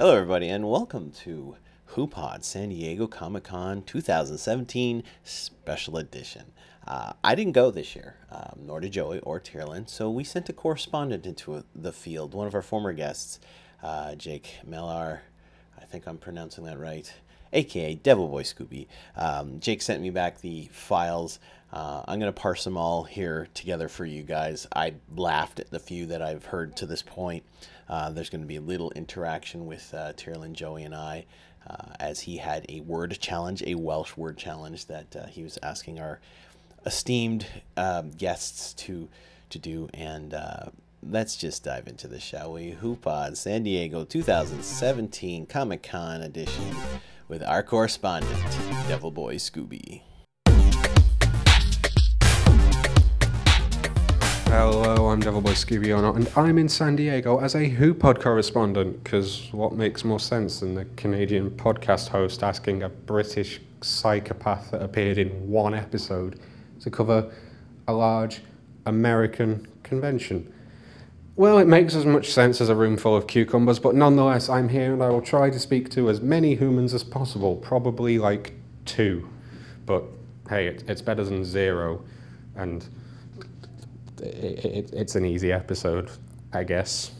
Hello, everybody, and welcome to HooPod San Diego Comic-Con 2017 Special Edition. I didn't go this year, nor did Joey or Tyrolin, so we sent a correspondent into the field, one of our former guests, Jake Mellor, I think I'm pronouncing that right, a.k.a. Devil Boy Scooby. Jake sent me back the files. I'm going to parse them all here together for you guys. I laughed at the few that I've heard to this point. There's going to be a little interaction with Tyrolin, Joey, and I, as he had a word challenge, a Welsh word challenge that he was asking our esteemed guests to do. And let's just dive into this, shall we? HooPod San Diego 2017 Comic-Con edition with our correspondent, Devil Boy Scooby. Hello, I'm Devil Boy Scooby Ono, and I'm in San Diego as a HooPod correspondent, because what makes more sense than the Canadian podcast host asking a British psychopath that appeared in one episode to cover a large American convention? Well, it makes as much sense as a room full of cucumbers, but nonetheless, I'm here and I will try to speak to as many humans as possible, probably like two. But hey, it's better than zero, and It's an easy episode, I guess.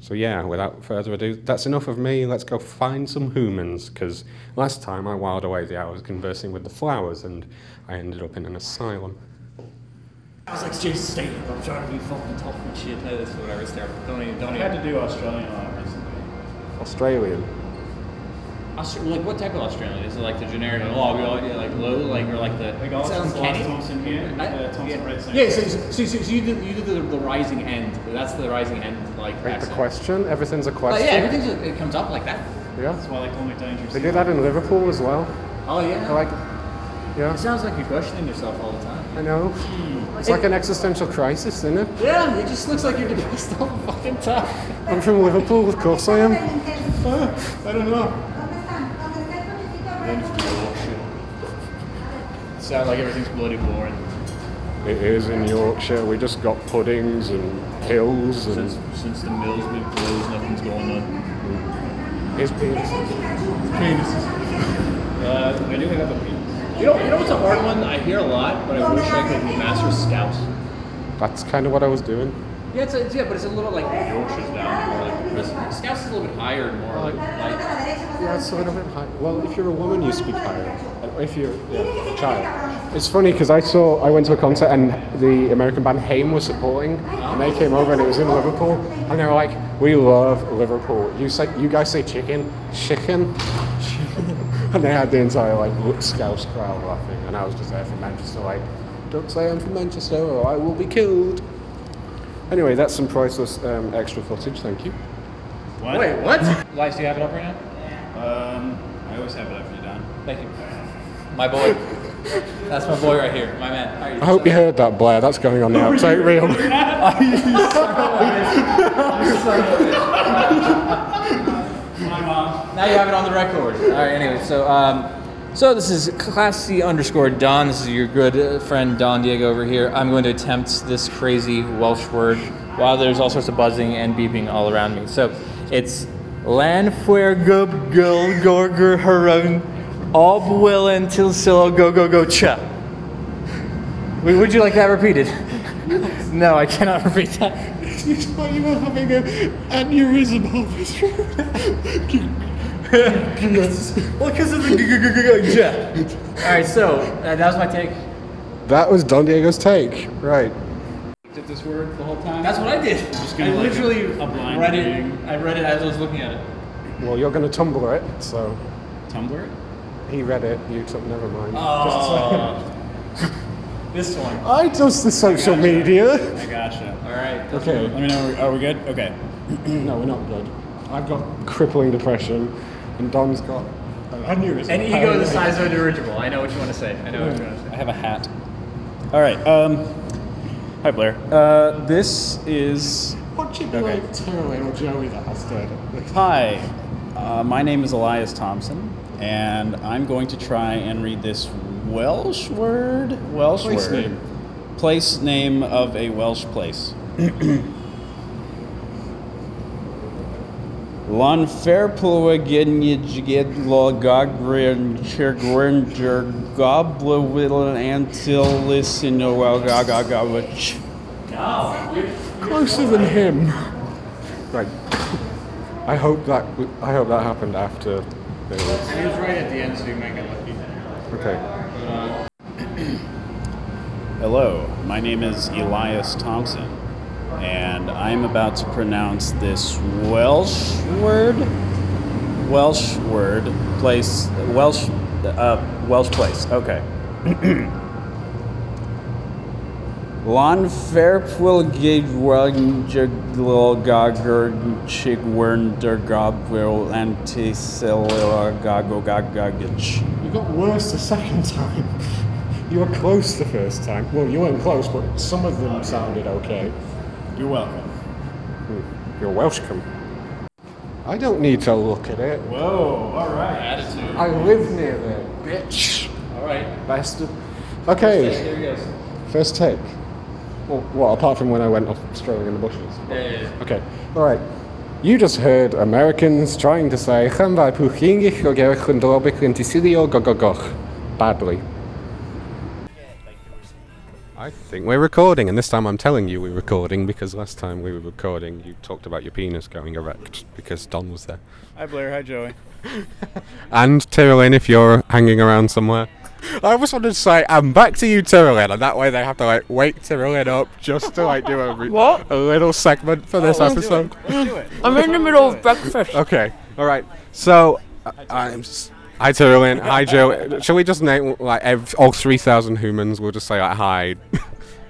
So yeah, without further ado, that's enough of me. Let's go find some humans, because last time I whiled away the hours conversing with the flowers, and I ended up in an asylum. I was like, just stay here, I'm trying to be fucking tough and shit. This whatever it's there. Don't even. I had to do Australian recently. Like, what type of Australian? Is it like the generic like Alice Thompson here? So you did the rising end. That's the rising end, like accent. The question? Everything's a question? Yeah, everything comes up like that. Yeah. That's why they call me Dangerous. They do that in Liverpool as well. Oh, yeah. It sounds like you're questioning yourself all the time. I know. It's like an existential crisis, isn't it? Yeah, it just looks like you're depressed all the fucking time. I'm from Liverpool, of course I am. I don't know. Sounds like everything's bloody boring. It is in Yorkshire. We just got puddings and hills, and since the mill's been closed, nothing's going on. His penises. I do have a penis. You know what's a hard one? I hear a lot, but I wish I could master Scouse. That's kind of what I was doing. Yeah, but it's a little like Yorkshire's down, more like prison. Scouse is a little bit higher, and more like yeah, it's a little bit higher. Well, if you're a woman, you speak higher. If you're a child. It's funny because I went to a concert and the American band Haim was supporting, and they came over and it was in Liverpool, and they were like, "We love Liverpool. You guys say chicken," and they had the entire Scouse crowd laughing, and I was just there from Manchester, like, "Don't say I'm from Manchester or I will be killed." Anyway, that's some priceless extra footage. Thank you. What? Wait, what? Elias, do you have it up right now? I always have it up for you, Dan. Thank you. My boy. That's my boy right here. My man. I hope you heard that, Blair. That's going on the outtake reel. Now you have it on the record. All right, anyway. So this is Classy _Don. This is your good friend Don Diego over here. I'm going to attempt this crazy Welsh word while there's all sorts of buzzing and beeping all around me. So it's Llanfairpwllgwyngyllgogerychwyrndrobwllllantysiliogogogoch. Would you like that repeated? No, I cannot repeat that. You thought you were having an aneurysm over. Well, because of the Alright, so that was my take. That was Don Diego's take, right? At this word the whole time. That's what I did. I read it as I was looking at it. Well, you're going to Tumblr it, so. Tumblr it? He read it, never mind. Oh, this one. I does the social media. I gotcha. All right. Okay. Let me know, are we good? Okay. No, we're not good. I've got crippling depression, and Dom's got an aneurysm. An ego the size of a dirigible. I know what you want to say. I have a hat. All right. Hi, Blair. This is... What do you play Tyrolin or Joey that has to edit? Hi. My name is Elias Thompson. And I'm going to try and read this Welsh word. Place name of a Welsh place. Llanfairpwllgwyngyllgogerychwyrndrobwllllantysiliogogogoch. Closer than him. Right. I hope that happened after. He was right at the end, so you might get lucky. Okay. Hello, my name is Elias Thompson, and I'm about to pronounce this Welsh place. Okay. Llanfairpwllgwyngyllgogerychwyrndrobwllllantysiliogogogoch. You got worse the second time. You were close the first time. Well, you weren't close, but some of them sounded okay. You're welcome. You're welcome. I don't need to look at it. Whoa, all right. Attitude. I live near there, bitch. All right. Bastard. Okay. First take, here he goes. First take. Well, what, apart from when I went off strolling in the bushes. Yeah. Okay. All right. You just heard Americans trying to say badly. I think we're recording, and this time I'm telling you we're recording, because last time we were recording you talked about your penis going erect because Don was there. Hi Blair, hi Joey. And Tyrolin, if you're hanging around somewhere. I always wanted to say, I'm back to you, Tyrolin, and that way they have to, like, wake Tyrolin up just to, like, do a little segment for this episode. Let's do it. I'm in the middle of breakfast. Okay, all right. So, hi, Tyrolin. Hi, Joe. Shall we just name, like, all 3,000 humans? We'll just say, like, hi.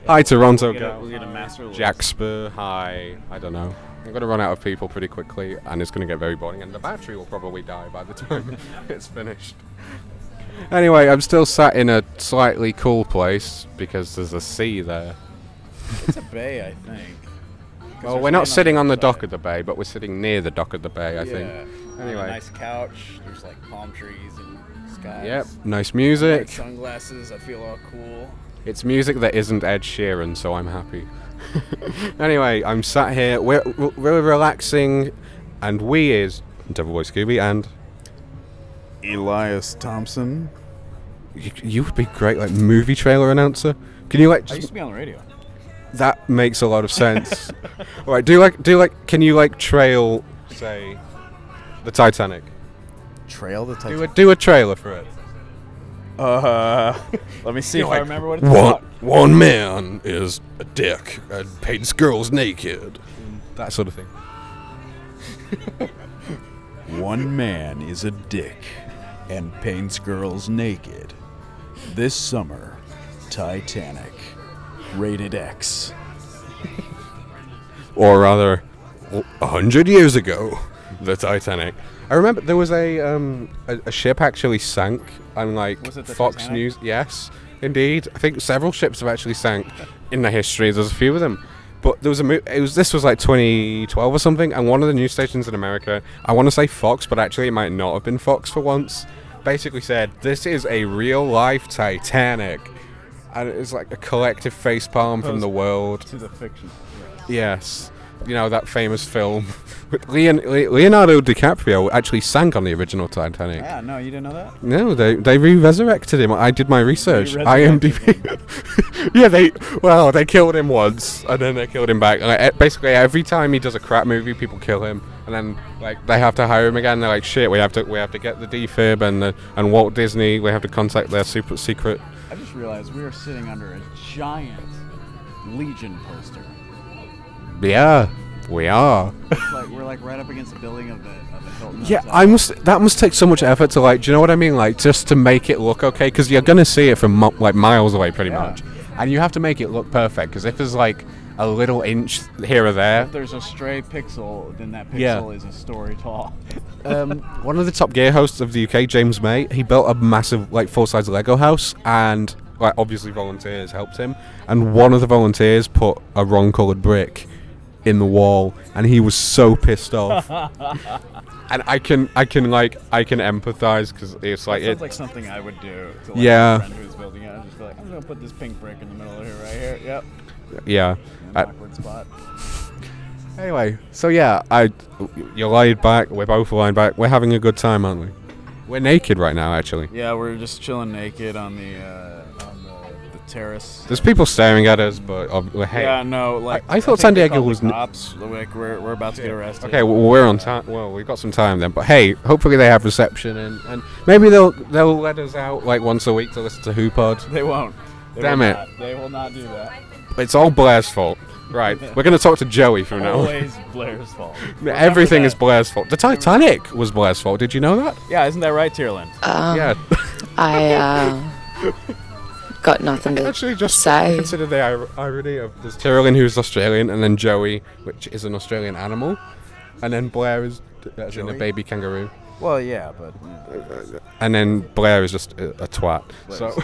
Hi, Toronto. We'll get a master list. Jaxper, hi. I don't know. I'm going to run out of people pretty quickly, and it's going to get very boring, and the battery will probably die by the time it's finished. Anyway, I'm still sat in a slightly cool place because there's a sea there. It's a bay, I think. Well, we're not sitting on the dock of the bay, but we're sitting near the dock of the bay, I think. Anyway. A nice couch. There's like palm trees and skies. Yep, nice music. Like sunglasses, I feel all cool. It's music that isn't Ed Sheeran, so I'm happy. Anyway, I'm sat here. We're relaxing, and we is Devil Boy Scooby and... Elias Thompson. You would be great, like, movie trailer announcer. Can you, like... I used to be on the radio. That makes a lot of sense. All right, can you trail, say, the Titanic? Trail the Titanic? Do a trailer for it. Let me see if I remember what it's about. One man is a dick and paints girls naked. That sort of thing. One man is a dick and paints girls naked. This summer, Titanic, rated X. Or rather, 100 years ago, the Titanic. I remember there was a ship actually sank, and like Fox Titanic? News. Yes, indeed. I think several ships have actually sank in the history. There's a few of them. But there was this was like 2012 or something, and one of the news stations in America, I want to say Fox, but actually it might not have been Fox for once, basically said, "This is a real life Titanic," and it was like a collective facepalm from the world to the fiction. Yes, you know that famous film with Leonardo DiCaprio actually sank on the original Titanic. Yeah, no, you didn't know that. No, they resurrected him. I did my research. IMDb. Yeah, they killed him once, and then they killed him back. Like, basically, every time he does a crap movie, people kill him, and then like they have to hire him again. They're like, shit, we have to get the defib and Walt Disney. We have to contact their super secret. I just realized we are sitting under a giant Legion poster. Yeah, we are. It's like we're like right up against the building of the Hilton. Yeah, outside. That must take so much effort to like. Do you know what I mean? Like just to make it look okay, because you're gonna see it from like miles away, pretty much. And you have to make it look perfect, because if there's like a little inch here or there... If there's a stray pixel, then that pixel is a story tall. One of the Top Gear hosts of the UK, James May, he built a massive like full-size Lego house, and like obviously volunteers helped him, and one of the volunteers put a wrong-coloured brick in the wall, and he was so pissed off. And I can empathize, because it's like it sounds like something I would do to like a friend who's building it. I'd just be like, I'm gonna put this pink brick in the middle of here, right here. Yep. Yeah. An awkward spot. Anyway, so yeah, you're laid back, we're both lying back, we're having a good time, aren't we? We're naked right now, actually. Yeah, we're just chilling naked on the terrace. There's people staring at us, but hey. Yeah, no, like I thought San Diego was cops. Like we're about to get arrested. Okay, well, we're on time. Well, we've got some time then, but hey, hopefully they have reception and maybe they'll let us out like once a week to listen to HooPod. They won't. They will not do that. It's all Blair's fault. Right, we're going to talk to Joey from now on. Always Blair's fault. Everything is Blair's fault. The Titanic was Blair's fault. Did you know that? Yeah, isn't that right, Tyrolin? Yeah. I got nothing to actually just say. Consider the irony of there's Tyrolin, who's Australian, and then Joey, which is an Australian animal, and then Blair is a baby kangaroo. Well, yeah, but... and then Blair is just a twat. So...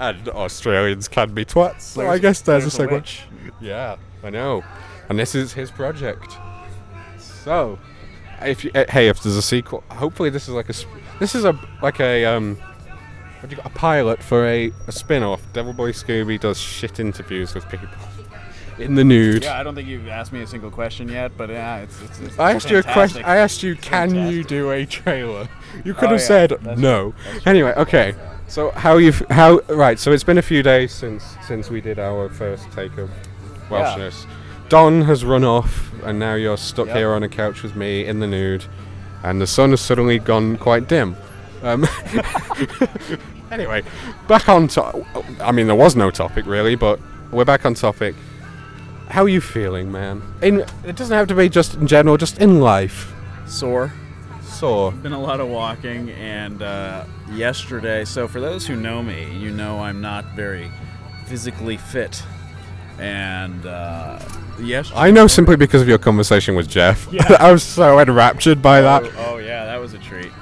And Australians can be twats, so I guess there's a segue. Yeah, I know. And this is his project. So, if there's a sequel, hopefully this is like a pilot for a spin-off. Devil Boy Scooby does shit interviews with people in the nude. Yeah, I don't think you've asked me a single question yet, but yeah, it's I asked fantastic. You a question. I asked you, can you do a trailer? You could have said no. Anyway, okay. So how right? So it's been a few days since we did our first take of Welshness. Yeah. Don has run off, and now you're stuck here on a couch with me in the nude, and the sun has suddenly gone quite dim. Anyway, back on topic. I mean, there was no topic really, but we're back on topic. How are you feeling, man? It doesn't have to be just in general, just in life. Sore. Been a lot of walking, and yesterday, so for those who know me, you know I'm not very physically fit, and yesterday... I know simply because of your conversation with Jeff. Yeah. I was so enraptured by that. Oh yeah, that was a treat.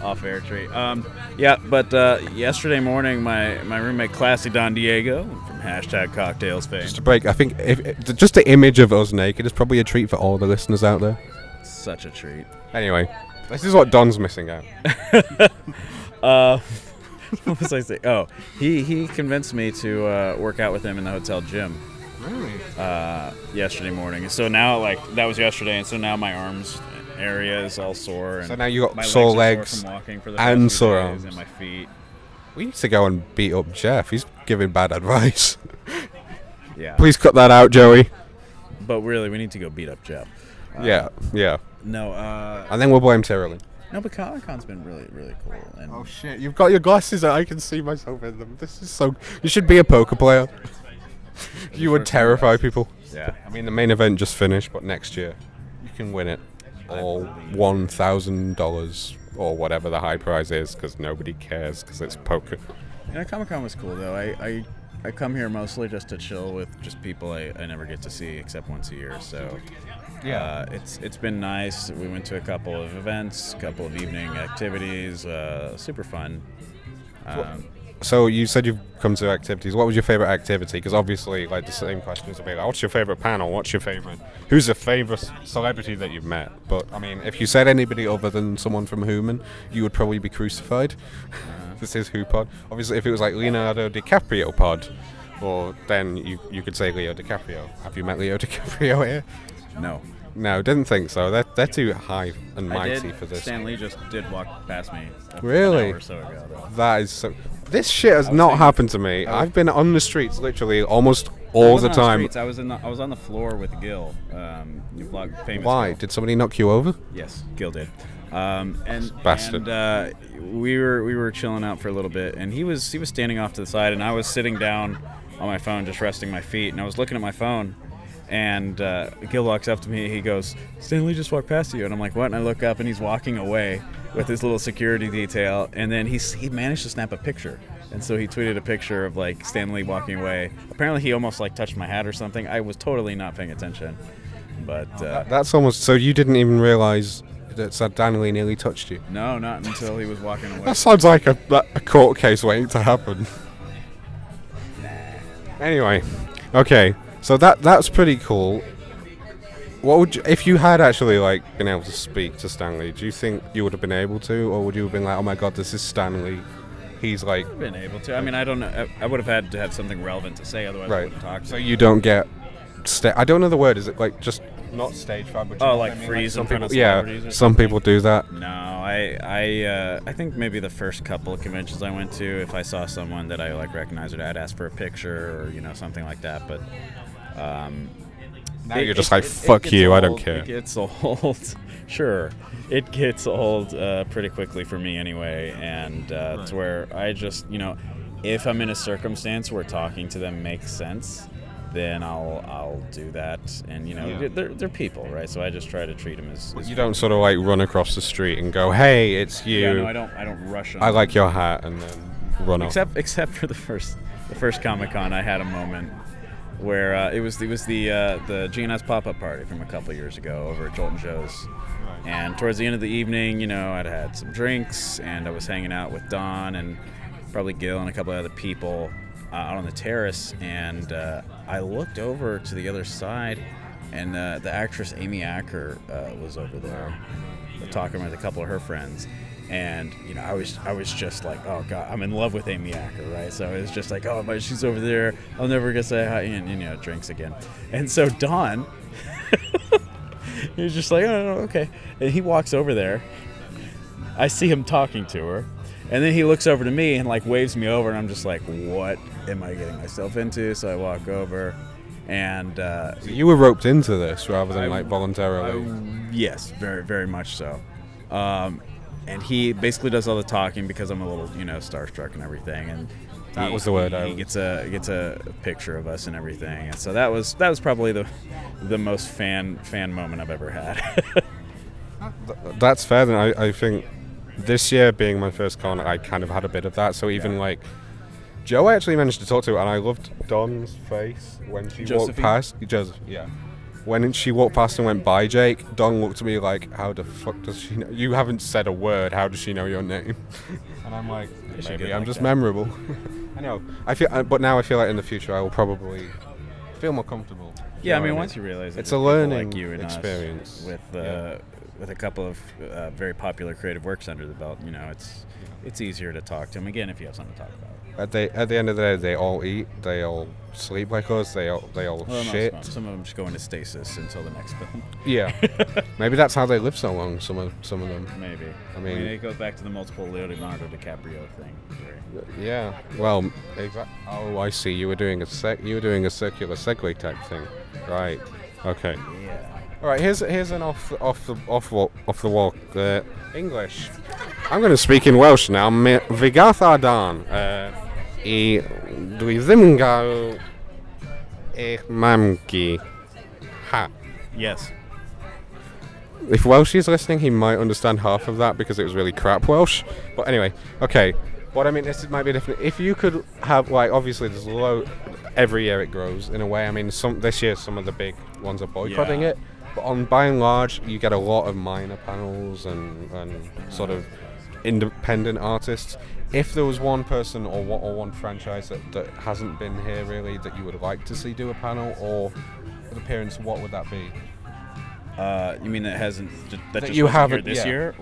Off-air treat. But yesterday morning, my roommate Classy Don Diego from #cocktails fame. Just a break. I think just the image of us naked is probably a treat for all the listeners out there. Such a treat. Anyway... This is what Don's missing out. What was I saying? Oh, he convinced me to work out with him in the hotel gym. Really? Yesterday morning. So now, that was yesterday, and so now my arms area is all sore. And so now you got sore legs from walking for the and sore arms. And my feet. We need to go and beat up Jeff. He's giving bad advice. Yeah. Please cut that out, Joey. But really, we need to go beat up Jeff. Yeah. No, and then we'll blame Tyrolin. No, but Comic-Con's been really, really cool. And oh, shit. You've got your glasses out. I can see myself in them. This is so... You should be a poker player. You would terrify people. Yeah. I mean, the main event just finished, but next year you can win it. Or $1,000 or whatever the high prize is, because nobody cares, because it's poker. Yeah, Comic-Con was cool, though. I come here mostly just to chill with just people I never get to see except once a year, so... Yeah, it's been nice. We went to a couple of events, a couple of evening activities. Super fun. So you said you've come to activities. What was your favorite activity? Because obviously, the same questions would be what's your favorite panel? Who's the favorite celebrity that you've met? But I mean, if you said anybody other than someone from Human, you would probably be crucified. This is HooPod. Obviously, if it was like Leonardo DiCaprio pod, or then you could say Leo DiCaprio. Have you met Leo DiCaprio here? No, didn't think so. They're too high and mighty for this. Stan Lee just did walk past me. Really? An hour or so ago, though. That is so. This shit has not happened to me. I've been on the streets literally almost all the time. I was on the floor with Gil. You vlog famous. Why? Gil. Did somebody knock you over? Yes, Gil did. Bastard. We were chilling out for a little bit, and he was standing off to the side, and I was sitting down on my phone, just resting my feet, and I was looking at my phone. And Gil walks up to me, he goes, Stan Lee just walked past you. And I'm like, what? And I look up, and he's walking away with his little security detail. And then he managed to snap a picture. And so he tweeted a picture of, Stan Lee walking away. Apparently he almost, touched my hat or something. I was totally not paying attention. But that's almost... So you didn't even realize that Stan Lee nearly touched you? No, not until he was walking away. That sounds like a court case waiting to happen. Nah. Anyway, okay. So that's pretty cool. What would you, if you had actually been able to speak to Stan Lee? Do you think you would have been able to, or would you have been like, oh my god, this is Stan Lee? He's like. I've been able to. I mean, I don't know. I would have had to have something relevant to say, otherwise I wouldn't talk to him. So you don't get I don't know the word. Is it like just not stage fright? But oh, like freeze in front of celebrities. Yeah, some people do that. No, I think maybe the first couple of conventions I went to, if I saw someone that I like recognized, I'd ask for a picture or something like that. But now you're just like fuck you, I don't care. It gets old. Sure, it gets old pretty quickly for me anyway, and it's where I just if I'm in a circumstance where talking to them makes sense, then I'll do that. And they're people, right? So I just try to treat them as you don't sort of like run across the street and go, "Hey, it's you." Yeah, no, I don't rush on. I like your hat, and then run off. Except for the first Comic-Con, I had a moment where it was the G&S pop-up party from a couple years ago over at Jolton Joe's. And towards the end of the evening, I'd had some drinks and I was hanging out with Don and probably Gil and a couple of other people out on the terrace, and I looked over to the other side, and the actress Amy Acker was over there talking with a couple of her friends. And I was just like, oh god, I'm in love with Amy Acker, right? So it's just like, oh my, she's over there, I'll never get to say hi, and drinks again. And so Don, he was just like, oh okay, and he walks over there. I see him talking to her, and then he looks over to me and like waves me over, and I'm just like, what am I getting myself into? So I walk over, and so you were roped into this rather than like voluntarily. Yes, very very much so. And he basically does all the talking because I'm a little, starstruck and everything. And that was the word. He gets a picture of us and everything. And so that was probably the most fan moment I've ever had. That's fair. And I think this year being my first con, I kind of had a bit of that. So even like Joe, I actually managed to talk to, and I loved Don's face when she walked past. Joseph, yeah. When she walked past and went by Jake, Don looked at me like, how the fuck does she know? You haven't said a word. How does she know your name? And I'm like, maybe I'm just memorable. I know. But now I feel like in the future I will probably feel more comfortable. Yeah, once you realize that it's a learning experience. With a couple of very popular creative works under the belt, it's easier to talk to them. Again, if you have something to talk about. At the end of the day, they all eat, they all sleep like us, they all shit. No, some of them just go into stasis until the next film. Yeah. Maybe that's how they live so long, some of them. Maybe. I mean it goes back to the multiple Leonardo DiCaprio thing. Yeah. Well, exactly. Oh, I see. You were doing a circular segue type thing. Right. Okay. Yeah. All right, here's an off the wall English. I'm going to speak in Welsh now. Mi wygatha dan I dwi ddim gael eich mamgi ha. Yes. If Welsh is listening, he might understand half of that because it was really crap Welsh. But anyway, okay. What I mean, this might be different. If you could have, like, obviously there's every year it grows in a way. I mean, this year some of the big ones are boycotting it. But by and large, you get a lot of minor panels and sort of independent artists. If there was one person or one franchise that hasn't been here really that you would like to see do a panel or an appearance, what would that be? You mean that hasn't that you haven't this year,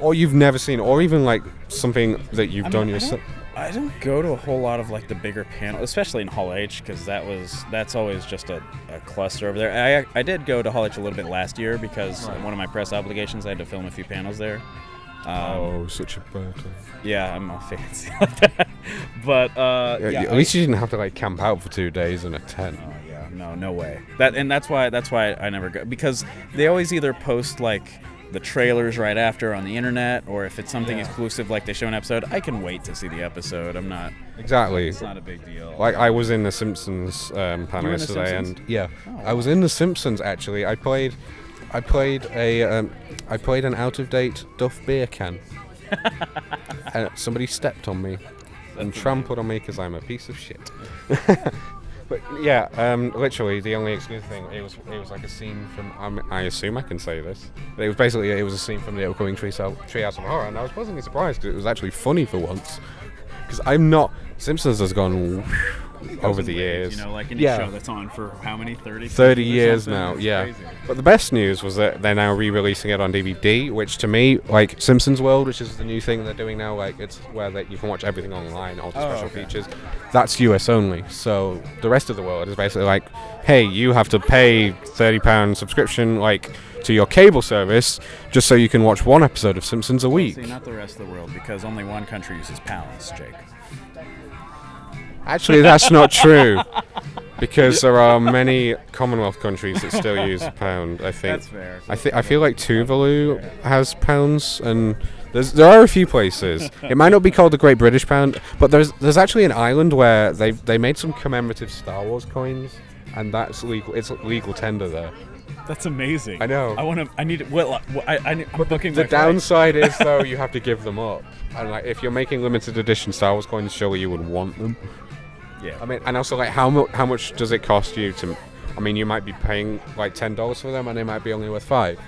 or you've never seen, or even like something that you've done yourself? I don't go to a whole lot of like the bigger panels, especially in Hall H, because that's always just a cluster over there. I did go to Hall H a little bit last year because one of my press obligations, I had to film a few panels there. Such a burden. Yeah, I'm all fancy like that. But at least you didn't have to like camp out for 2 days in a tent. Yeah, no way. That's why I never go, because they always either post like the trailers right after on the internet, or if it's something exclusive like they show an episode, I can wait to see the episode. I'm not exactly, it's not a big deal. Like I was in the Simpsons panel yesterday, and I was in the Simpsons actually. I played an out of date Duff beer can, and somebody stepped on me and trampled on me because I'm a piece of shit. But yeah, literally the only exclusive thing, it was like a scene from, I assume I can say this, but it was a scene from the upcoming Treehouse of Horror, and I was pleasantly surprised because it was actually funny for once, because I'm not, Simpsons has gone over the years. You know, like any show that's on for how many, 30 years now, Crazy. But the best news was that they're now re-releasing it on DVD, which to me, like Simpsons World, which is the new thing they're doing now, like it's where that you can watch everything online, all the special features, that's US only. So the rest of the world is basically like, hey, you have to pay £30 subscription, like, to your cable service just so you can watch one episode of Simpsons a week. See, not the rest of the world, because only one country uses pounds, Jake. Actually, that's not true, because there are many Commonwealth countries that still use pound, I think. That's fair. I feel like Tuvalu has pounds, and there are a few places. It might not be called the Great British Pound, but there's actually an island where they made some commemorative Star Wars coins, and that's legal. It's legal tender there. That's amazing. I know. I want to. I need. Well, I'm booking. The downside is though, you have to give them up. And like, if you're making limited edition Star Wars coins, surely you would want them. Yeah. I mean, and also like, how much does it cost you to? I mean, you might be paying like $10 for them, and they might be only worth $5.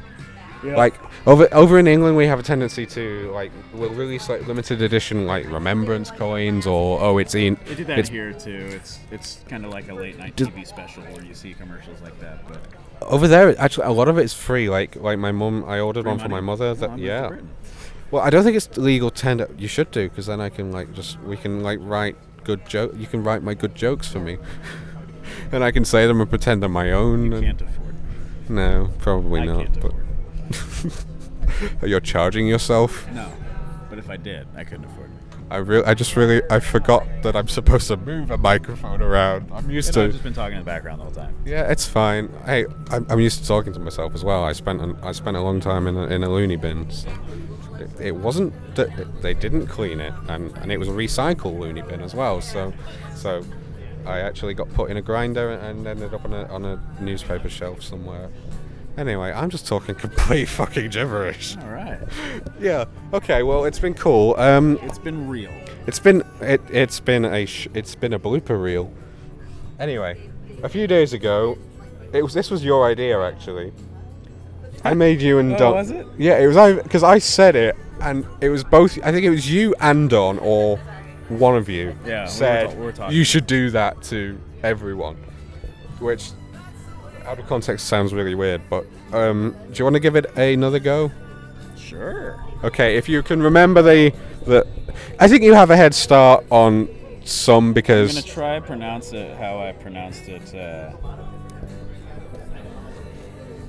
Yeah. Like over in England, we have a tendency to like we'll release like limited edition like remembrance coins or They do that here too. It's kind of like a late night TV special where you see commercials like that, but. Over there, actually, a lot of it is free. Like my mum, I ordered free one for my mother. Well, I don't think it's legal tender. You should do, because then I can we can write good joke. You can write my good jokes for me, and I can say them and pretend they're my own. You can't afford. No, probably not. I can't afford. You're charging yourself. No, but if I did, I couldn't afford it. I forgot that I'm supposed to move a microphone around. I'm used to. I've just been talking in the background the whole time. Yeah, it's fine. Hey, I'm used to talking to myself as well. I spent a long time in a loony bin. So it wasn't that they didn't clean it, and it was a recycled loony bin as well. So I actually got put in a grinder and ended up on a newspaper shelf somewhere. Anyway, I'm just talking complete fucking gibberish. All right. Yeah. Okay. Well, it's been cool. It's been real. It's been a blooper reel. Anyway, a few days ago, this was your idea actually. I made you and Don. Was it? Yeah, it was. Because I said it, and it was both. I think it was you and Don, or one of you, said we were you should do that to everyone, which. Out of context sounds really weird, but do you want to give it another go? Sure. Okay, if you can remember the I think you have a head start on some because... I'm going to try to pronounce it how I pronounced it.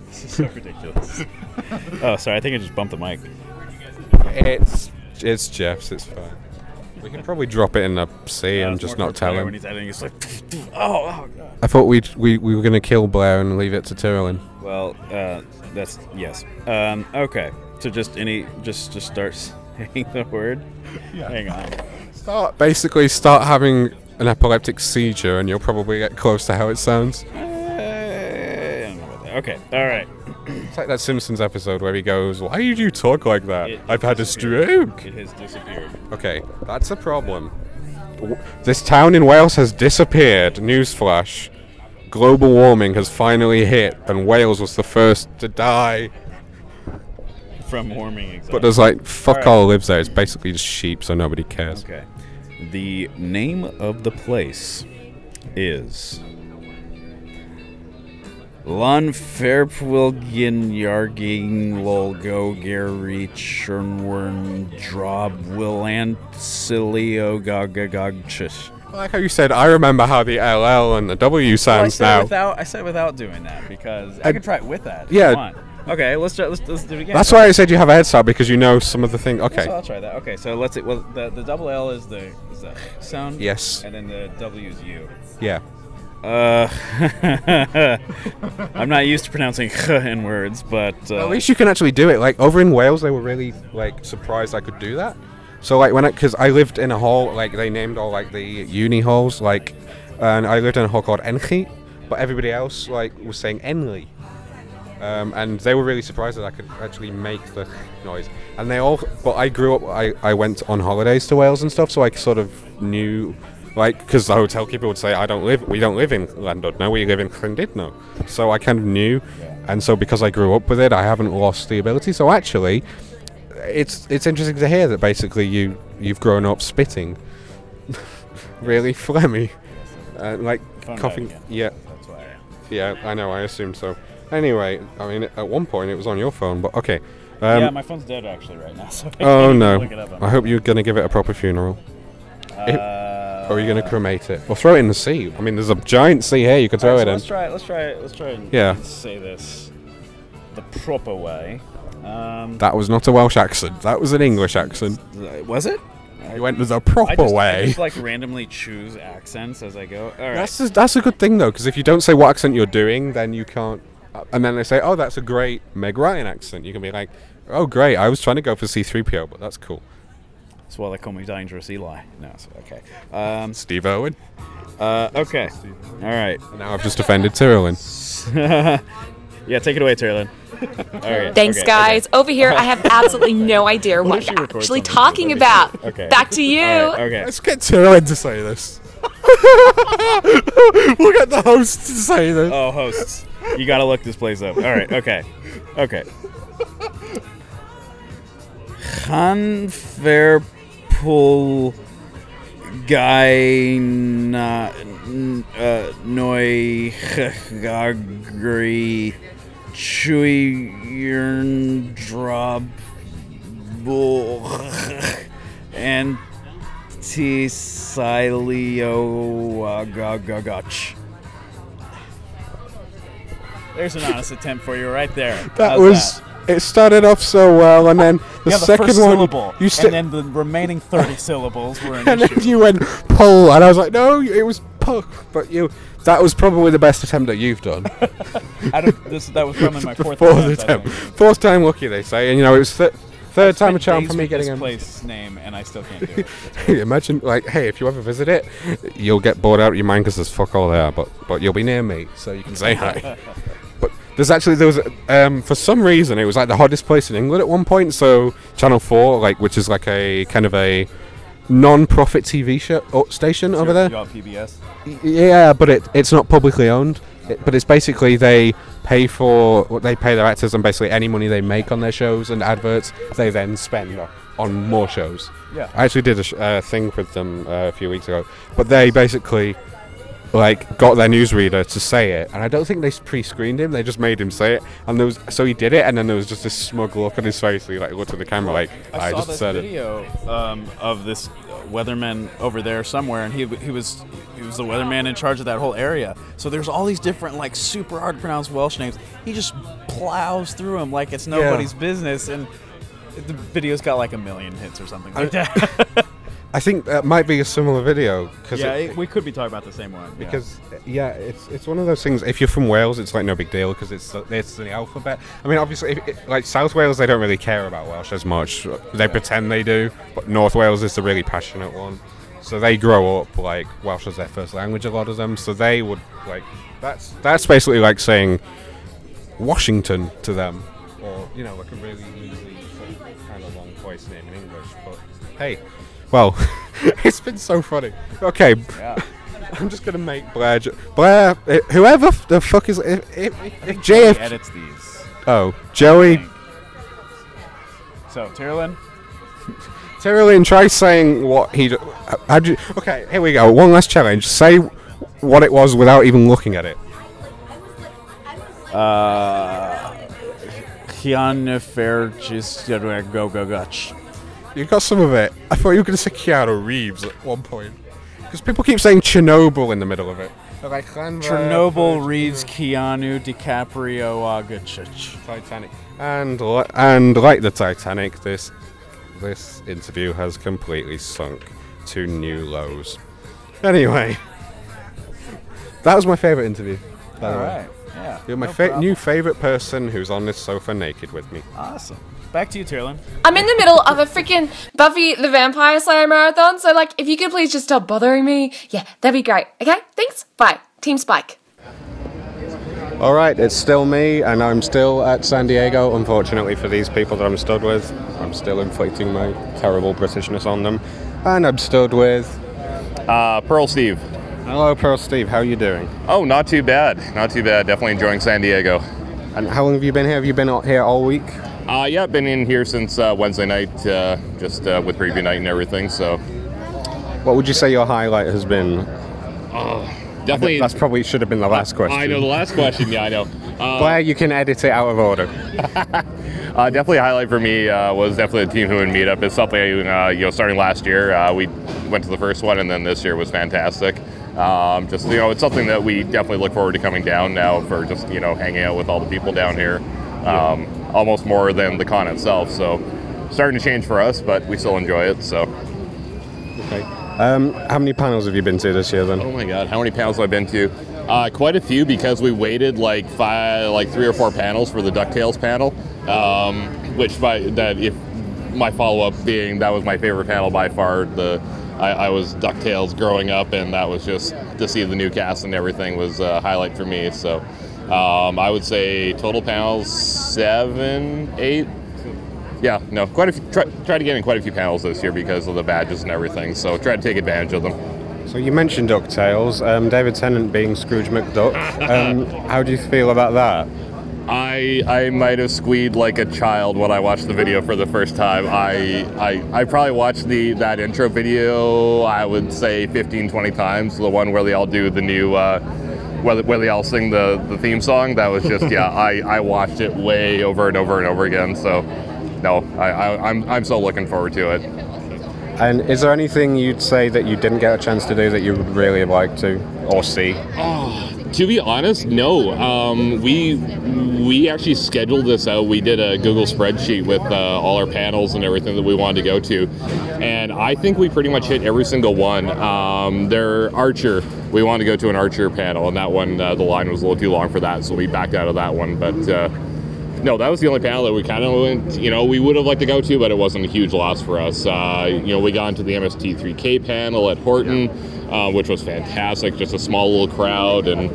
This is so ridiculous. Oh, sorry, I think I just bumped the mic. It's Jeff's, it's fine. We can probably drop it in a C and just not tell him. When he's editing, it's like, oh God. I thought we were going to kill Blair and leave it to Tyrolin. Well, that's yes. Okay, so just start saying the word. Yeah. Hang on. Start having an epileptic seizure, and you'll probably get close to how it sounds. Okay, all right. It's like that Simpsons episode where he goes, "Why did you talk like that? I've had a stroke." It has disappeared. Okay, that's a problem. This town in Wales has disappeared. Newsflash. Global warming has finally hit, and Wales was the first to die. From warming, exactly. But there's like, fuck all lives there. It's basically just sheep, so nobody cares. Okay. The name of the place is... Llanfairpwllgwyngyllgogerychwyrndrobwllllantysiliogogogoch. I like how you said, I remember how the LL and the W sounds now. I said without doing that, because I could try it with that. Yeah. Okay, let's do it again. That's why I said you have a head start, because you know some of the things. Okay. Yes, I'll try that. Okay, so let's see. Well, the double L is the sound. Yes. And then the W is U. Yeah. I'm not used to pronouncing in words, but... at least you can actually do it. Like, over in Wales, they were really, surprised I could do that. So, because I lived in a hall, they named all, the uni halls, and I lived in a hall called Enchi, but everybody else, was saying Enli. And they were really surprised that I could actually make the noise. And they all... But I grew up... I went on holidays to Wales and stuff, so I sort of knew... because the hotel keeper would say, we don't live in Llandudno, we live in Lllandudno. So I kind of knew, and so because I grew up with it, I haven't lost the ability. So actually, it's interesting to hear that basically you've grown up spitting. Really phlegmy. like coughing. Yeah. That's why. Yeah, I know. I assumed so. Anyway, I mean, at one point it was on your phone, but okay. Yeah, my phone's dead actually right now. So oh no! Look it up. I hope you're gonna give it a proper funeral. Or are you gonna cremate it? Or throw it in the sea? I mean, there's a giant sea here. You could throw it in. Let's try and say this the proper way. That was not a Welsh accent. That was an English accent. Was it? You went the proper way. I just like randomly choose accents as I go. All right. That's a good thing though, because if you don't say what accent you're doing, then you can't. And then they say, "Oh, that's a great Meg Ryan accent." You can be like, "Oh, great! I was trying to go for C-3PO, but that's cool." That's why they call me Dangerous Eli. No, it's okay. Steve Irwin. Okay. All right. And now I've just offended Tyrolin. Yeah, take it away, Tyrolin. Right. Thanks, guys. Okay. Over here, I have absolutely no idea what you're actually talking about. Okay. Back to you. Right, okay. Let's get Tyrolin to say this. We'll get the hosts to say this. Oh, hosts. You gotta look this place up. All right, okay. Okay. Llanfairpwllgwyngyllgogerychwyrndrobwllllantysiliogogogoch. There's an honest attempt for you right there. It started off so well, and then the second first one, syllable, and then the remaining 30 syllables were an issue. And then you went pull, and I was like, no, it was puck. But that was probably the best attempt that you've done. That was probably my fourth attempt. Fourth time lucky, they say, and it was third time a charm for me getting this place name, and I still can't do it. Imagine, hey, if you ever visit it, you'll get bored out of your mind because there's fuck all there, but you'll be near me, so you can say hi. There was for some reason it was the hottest place in England at one point. So Channel 4, which is a kind of a non-profit TV station over there. PBS. Yeah, but it's not publicly owned. Okay. But it's basically they pay their actors, and basically any money they make on their shows and adverts they then spend on more shows. Yeah. I actually did a thing with them a few weeks ago, but they basically. Got their newsreader to say it, and I don't think they pre-screened him. They just made him say it, and so he did it, and then there was just this smug look on his face. He looked at the camera I just said it. I saw this video of this weatherman over there somewhere, and he was the weatherman in charge of that whole area. So there's all these different super hard to pronounce Welsh names. He just plows through them like it's nobody's business, and the video's got 1 million hits or something like that. I think that might be a similar video. We could be talking about the same one. Because, it's one of those things, if you're from Wales, it's no big deal because it's the alphabet. I mean, obviously, South Wales, they don't really care about Welsh as much. They pretend they do, but North Wales is the really passionate one. So they grow up, Welsh is their first language, a lot of them. So they would, that's basically like saying Washington to them. Or, a really easy, kind of long voice name in English. But, hey... Well, it's been so funny. Okay, yeah. I'm just gonna make Blair. Whoever the fuck is if JF edits these. Oh, Joey. So Tyrolin. Tyrolin, try saying what he. Okay, here we go. One last challenge. Say what it was without even looking at it. Llanfairpwllgwyngyllgogerychwyrndrobwllllantysiliogogogoch. You got some of it. I thought you were going to say Keanu Reeves at one point. Because people keep saying Chernobyl in the middle of it. Chernobyl, Reeves, Keanu, DiCaprio, Titanic. And like the Titanic, this interview has completely sunk to new lows. Anyway, that was my favourite interview. All right. Yeah, you're my new favourite person who's on this sofa naked with me. Awesome. Back to you, Tyrolin. I'm in the middle of a freaking Buffy the Vampire Slayer marathon, so if you could please just stop bothering me, that'd be great. Okay, thanks. Bye. Team Spike. All right, it's still me, and I'm still at San Diego. Unfortunately for these people that I'm stood with, I'm still inflicting my terrible Britishness on them, and I'm stood with Pearl Steve. Hello, Pearl Steve. How are you doing? Oh, not too bad. Not too bad. Definitely enjoying San Diego. And how long have you been here? Have you been out here all week? Yeah, been in here since Wednesday night, just with preview night and everything, so. What would you say your highlight has been? definitely. That's probably should have been the last question. I know, the last question. Yeah, I know. Blair, you can edit it out of order. Definitely a highlight for me was definitely the Team Human meetup. It's something, starting last year, we went to the first one, and then this year was fantastic. It's something that we definitely look forward to coming down now for just, hanging out with all the people down here, almost more than the con itself. So starting to change for us, but we still enjoy it. So. Okay. How many panels have you been to this year then? Oh my God, how many panels have I been to? Quite a few, because we waited like 3 or 4 panels for the DuckTales panel, my follow-up being that was my favorite panel by far. I was DuckTales growing up, and that was just to see the new cast and everything was a highlight for me. So I would say total panels 7, 8. Yeah, no, quite a few. Tried to get in quite a few panels this year because of the badges and everything, so tried to take advantage of them. So you mentioned DuckTales, David Tennant being Scrooge McDuck. How do you feel about that? I might have squealed like a child when I watched the video for the first time. I probably watched that intro video, I would say 15, 20 times, the one where they all do the new, where they all sing the theme song. That was just, yeah, I watched it way over and over and over again, so no, I'm so looking forward to it. And is there anything you'd say that you didn't get a chance to do that you would really have liked to or see? Oh. To be honest, no. We actually scheduled this out. We did a Google spreadsheet with all our panels and everything that we wanted to go to, and I think we pretty much hit every single one. Archer, we wanted to go to an Archer panel, and that one, the line was a little too long for that, so we backed out of that one. But no, that was the only panel that we kind of went, we would have liked to go to, but it wasn't a huge loss for us. We got into the MST3K panel at Horton. Which was fantastic, just a small little crowd, and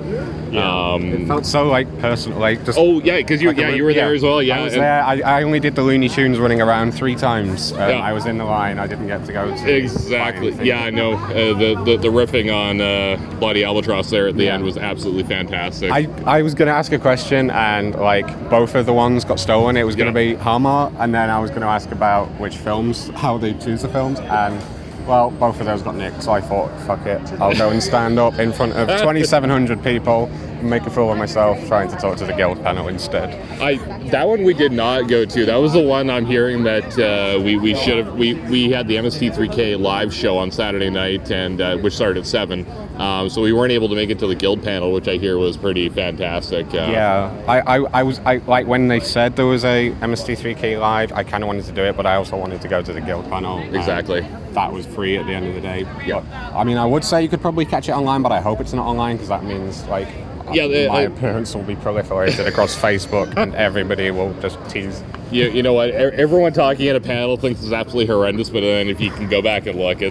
it felt so personal, just. Oh yeah, because you were there as well. Yeah, I was there. I only did the Looney Tunes running around 3 times. I was in the line. I didn't get to go to. Exactly. Yeah, I know. The riffing on Bloody Albatross there at the end was absolutely fantastic. I was going to ask a question, and both of the ones got stolen. It was going to be HEMA, and then I was going to ask about which films, how they choose the films, and. Well, both of those got nicked, so I thought, fuck it, I'll go and stand up in front of 2,700 people and make a fool of myself trying to talk to the Guild panel instead. That one we did not go to. That was the one I'm hearing that we should have. We had the MST3K live show on Saturday night, and which started at 7. So we weren't able to make it to the Guild panel, which I hear was pretty fantastic. Yeah, I was when they said there was a MST3K live, I kind of wanted to do it, but I also wanted to go to the Guild panel. Exactly. That was free at the end of the day. Yeah. But, I would say you could probably catch it online, but I hope it's not online, because that means my appearance will be proliferated across Facebook, and everybody will just tease. You know what? Everyone talking at a panel thinks it's absolutely horrendous, but then if you can go back and look, I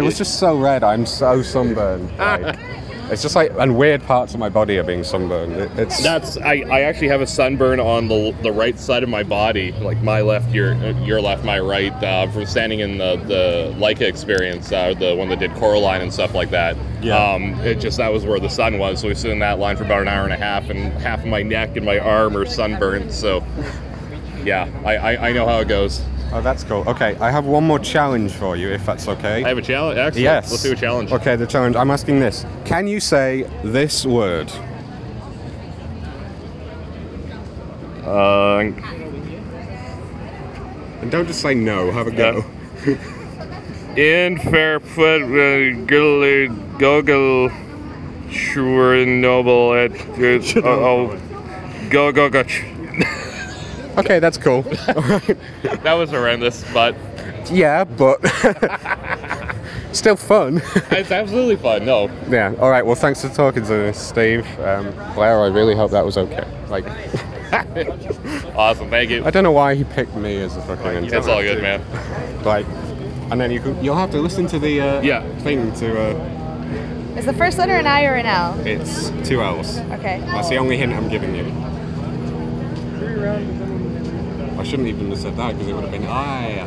was just so red. I'm so sunburned. It's just and weird parts of my body are being sunburned. I actually have a sunburn on the right side of my body, my left, your left, my right, from standing in the Leica experience, the one that did Coraline and stuff like that. Yeah. That was where the sun was, so we stood in that line for about an hour and a half, and half of my neck and my arm are sunburned, so yeah, I know how it goes. Oh, that's cool. Okay, I have one more challenge for you, if that's okay. I have a challenge? Excellent. Yes. Let's do a challenge. Okay, the challenge. I'm asking this. Can you say this word? And don't just say no. Have a go. Llanfairpwllgwyngyllgogogoch. Okay, that's cool. That was horrendous, but... Yeah, but... Still fun. It's absolutely fun, no. Yeah, all right, well, thanks for talking to us, Steve. Blair, I really hope that was okay. Awesome, thank you. I don't know why he picked me as a fucking interview. That's all good, man. And then you'll have to listen to the thing to... Is the first letter an I or an L? It's 2 L's. Okay. That's the only hint I'm giving you. I shouldn't even have said that, because it would have been I.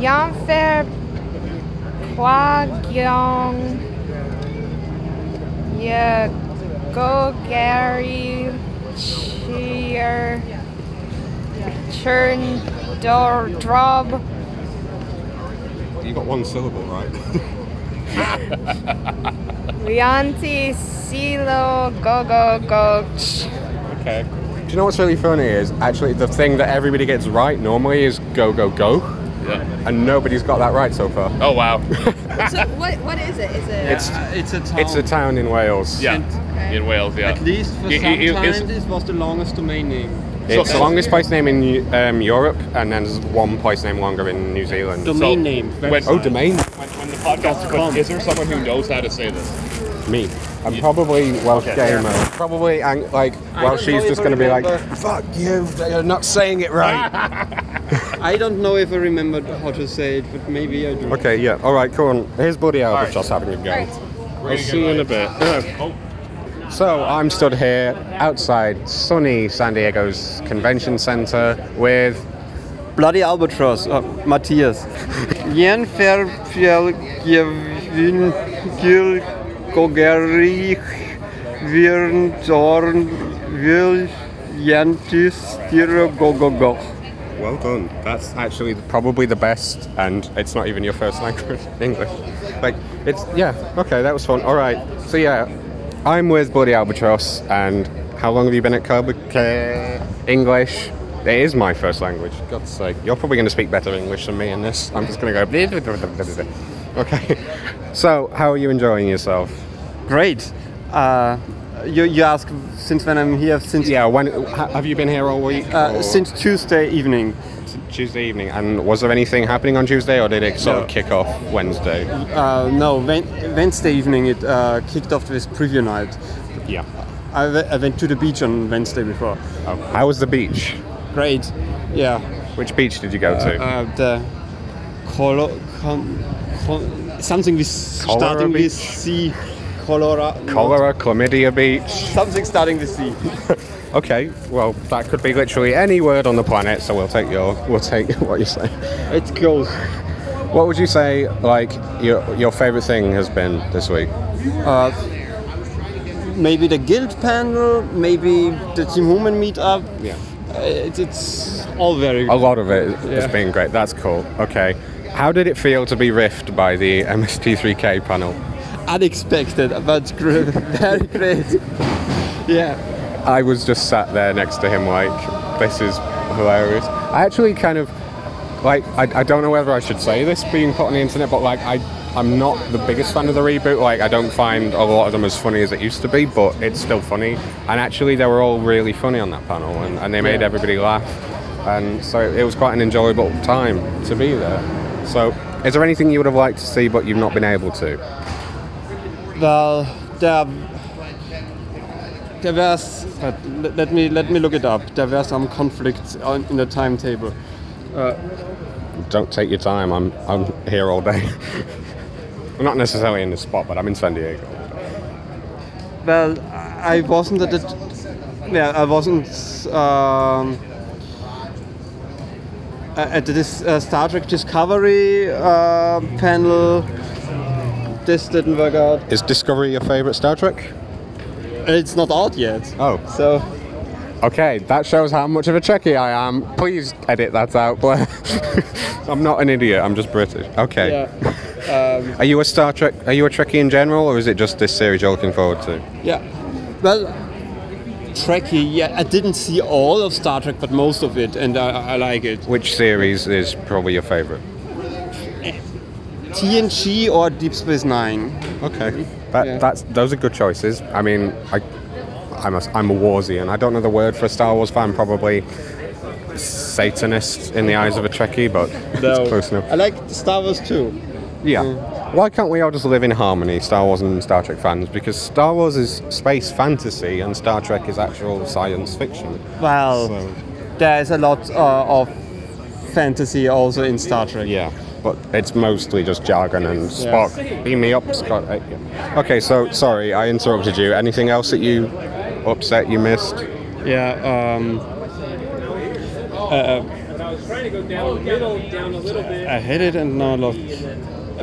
Llanfairpwllgwyngyllgogerychwyrndrobwllllantysiliogogogoch. You got one syllable, right? Llantysiliogogogoch. Okay. Do you know what's really funny is, actually, the thing that everybody gets right normally is go, go, go. Yeah. And nobody's got that right so far. Oh, wow. So what is it? Is it? It's a town. It's a town in Wales. Yeah. Okay. In Wales, yeah. At least for some time, this was the longest domain name. It's the longest place name in Europe, and then there's one place name longer in New Zealand. Domain name. Domain. When the podcast comes, is there someone who knows how to say this? Me. I'm probably Welsh gamer. Probably, and like, she's just going to be like, fuck you, you're not saying it right. I don't know if I remembered how to say it, but maybe I do. Okay, yeah. All right, cool. Here's Bloody Albatross having a go. I'll see you in a bit. So I'm stood here outside sunny San Diego's convention center with Bloody Albatross, Matthias. Llanfairpwllgwyngyllgogerychwyrndrobwllllantysiliogogogoch. Well done. That's actually probably the best, and it's not even your first language, English. Like, okay, that was fun. All right, so yeah. I'm with Bloody Albatross, and how long have you been at Kripke? English. It is my first language, God's sake. You're probably going to speak better English than me in this. I'm just going to go... Okay. So, how are you enjoying yourself? Great. You ask since when I'm here? Have you been here all week? Since Tuesday evening. Tuesday evening, and was there anything happening on Tuesday, or did it sort of kick off Wednesday? No, Wednesday evening it kicked off with preview night. Yeah. I went to the beach on Wednesday before. Oh. How was the beach? Great, yeah. Which beach did you go to? The... something with... Cholera starting beach? With C... Cholera, chlamydia beach. Something starting with C. Okay, well, that could be literally any word on the planet, so we'll take what you say. It's close. What would you say, like, your favorite thing has been this week? Maybe the Guild panel, maybe the Team Human meetup. Yeah. It's all very good. A lot of it has been great. That's cool. Okay. How did it feel to be riffed by the MST3K panel? Unexpected, but very great. Yeah. I was just sat there next to him like, this is hilarious. I actually kind of, like, I don't know whether I should say this being put on the internet, but like, I'm not the biggest fan of the reboot. Like, I don't find a lot of them as funny as it used to be, but it's still funny. And actually, they were all really funny on that panel, and they made everybody laugh. And so it was quite an enjoyable time to be there. So, is there anything you would have liked to see but you've not been able to? Well, there was, but let me look it up. There were some conflicts in the timetable. Don't take your time. I'm here all day. I'm not necessarily in the spot, but I'm in San Diego. Well, I wasn't at this Star Trek Discovery panel. This didn't work out. Is Discovery your favorite Star Trek? It's not out yet. Oh. So. Okay, that shows how much of a Trekkie I am. Please edit that out, Blair. I'm not an idiot, I'm just British. Okay. Yeah. Are you a Trekkie in general, or is it just this series you're looking forward to? Yeah. Well, Trekkie, yeah, I didn't see all of Star Trek, but most of it, and I like it. Which series is probably your favorite? TNG or Deep Space Nine. Okay. Those are good choices. I mean, I'm a Warsian. I don't know the word for a Star Wars fan, probably Satanist in the eyes of a Trekkie, but it's close enough. I like Star Wars too. Yeah. Why can't we all just live in harmony, Star Wars and Star Trek fans? Because Star Wars is space fantasy and Star Trek is actual science fiction. Well, there's a lot of fantasy also in Star Trek. Yeah. But it's mostly just jargon and Spock. Yes. Beam me up, Scott. Okay, so, sorry, I interrupted you. Anything else that you upset you missed? Yeah, I hit it and now I lost.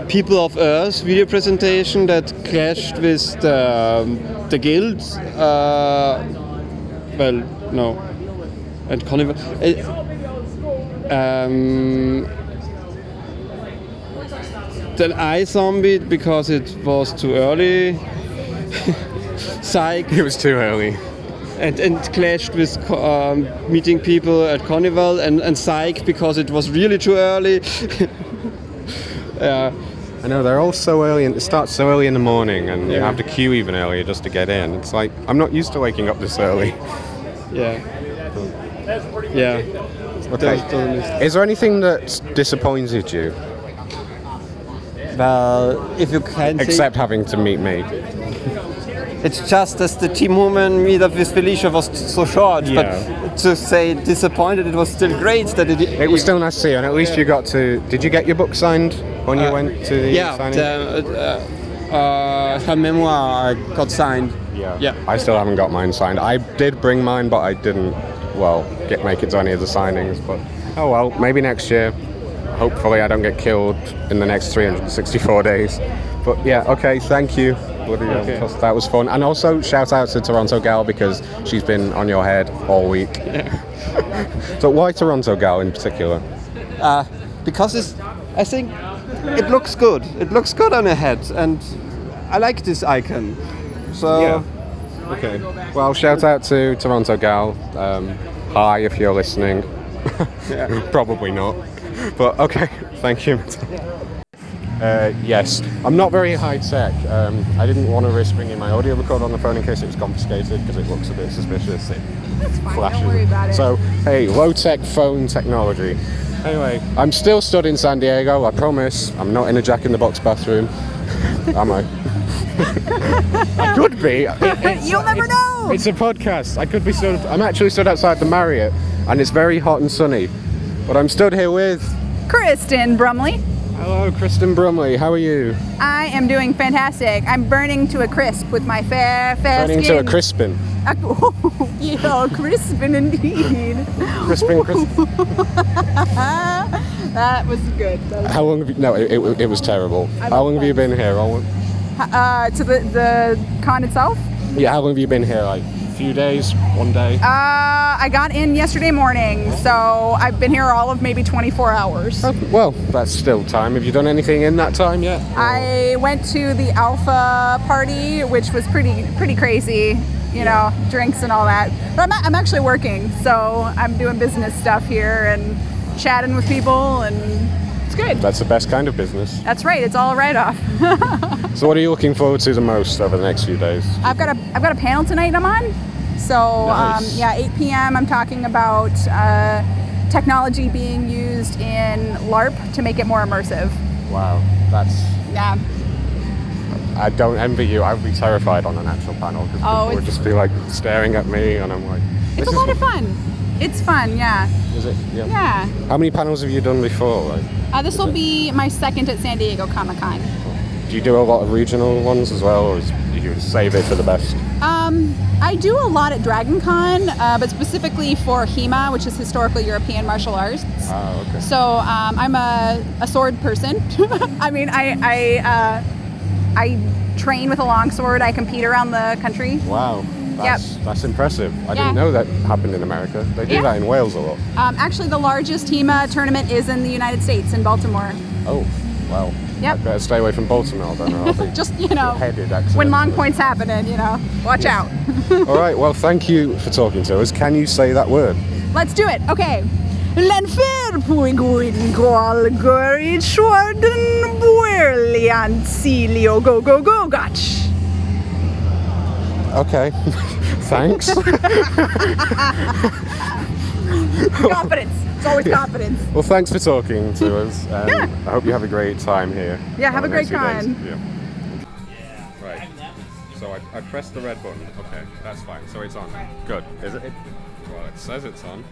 People of Earth video presentation that clashed with the Guild. Well, no. And Carnival. Then I zombied because it was too early. Psych. It was too early. And clashed with meeting people at Carnival, and Psych because it was really too early. Yeah. I know, they're all so early, and it starts so early in the morning, and you have to queue even earlier just to get in. It's like, I'm not used to waking up this early. Okay. Is there anything that's disappointed you? Well, if you can except having to meet me. It's just that the Team Human meet-up with Felicia was so short, but to say disappointed, it was still great that it... It was still nice to see you, and at least you got to... Did you get your book signed when you went to the signing? Her memoir got signed. Yeah. I still haven't got mine signed. I did bring mine, but I didn't, make it to any of the signings, but... Oh well, maybe next year. Hopefully I don't get killed in the next 364 days. But yeah, okay, thank you. That was fun. And also shout out to Toronto Gal because she's been on your head all week. Yeah. So why Toronto Gal in particular? Because I think it looks good. It looks good on her head, and I like this icon. So okay. Well, shout out to Toronto Gal. Hi, if you're listening. Probably not. But okay, thank you. Yes, I'm not very high tech. I didn't want to risk bringing my audio recorder on the phone in case it was confiscated because it looks a bit suspicious. That's fine, flashes. Don't worry about it. So, hey, low tech phone technology. Anyway, I'm still stood in San Diego, I promise. I'm not in a Jack in the Box bathroom. Am I? I could be. You'll never know. It's a podcast. I could be stood. I'm actually stood outside the Marriott and it's very hot and sunny. But I'm stood here with Kristen Brumley. Hello, Kristen Brumley. How are you? I am doing fantastic. I'm burning to a crisp with my fair burning skin. Burning to a crispin. Crispin indeed. Crispin, crispin. That was good. How long have you... No, it was terrible. How long have you been here? To the con itself? Yeah, how long have you been here? Like a few days? One day? I got in yesterday morning, so I've been here all of maybe 24 hours. Oh, well, that's still time. Have you done anything in that time yet? I went to the Alpha party, which was pretty crazy, you know, drinks and all that. But I'm actually working, so I'm doing business stuff here and chatting with people, and it's good. That's the best kind of business. That's right. It's all a write-off. So what are you looking forward to the most over the next few days? I've got a panel tonight I'm on. So, nice. 8 p.m. I'm talking about technology being used in LARP to make it more immersive. Wow, that's... Yeah. I don't envy you. I would be terrified on an actual panel because people would just be, staring at me and I'm like... It's a lot of fun. It's fun, yeah. Is it? Yeah. Yeah. How many panels have you done before? This will be my second at San Diego Comic-Con. Do you do a lot of regional ones as well, or do you save it for the best? I do a lot at Dragon Con, but specifically for HEMA, which is Historical European Martial Arts. Oh, okay. So I'm a sword person. I mean, I train with a longsword. I compete around the country. Wow. That's impressive. I didn't know that happened in America. They do that in Wales a lot. Actually, the largest HEMA tournament is in the United States, in Baltimore. Oh, wow. Yep. I better stay away from Baltimore, then. I'll be just, headed accidentally. When long points happening, watch out. All right, well, thank you for talking to us. Can you say that word? Let's do it. Okay. Llanfairpwllgwyngyllgogerychwyrndrobwllllantysiliogogogoch. Okay. Thanks. Confidence. It's always confidence. Well, thanks for talking to us. I hope you have a great time here. Yeah, have a great time. Yeah. Right. So I pressed the red button. Okay, that's fine. So it's on. Good. Is it? Well, it says it's on.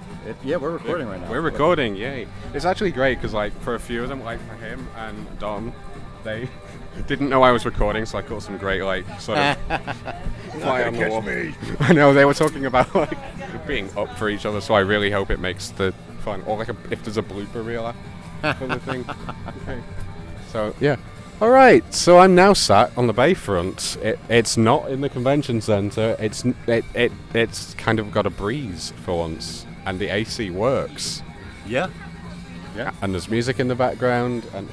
We're recording right now. We're recording. Yay! It's actually great because for a few of them, for him and Dom, they didn't know I was recording, so I caught some great sort of fly on the wall. I know they were talking about being up for each other, so I really hope it makes the fun. Or if there's a blooper reel for the thing. Okay. So yeah. All right. So I'm now sat on the bayfront. It's not in the convention centre. It's kind of got a breeze for once, and the AC works. Yeah. Yeah. And there's music in the background and.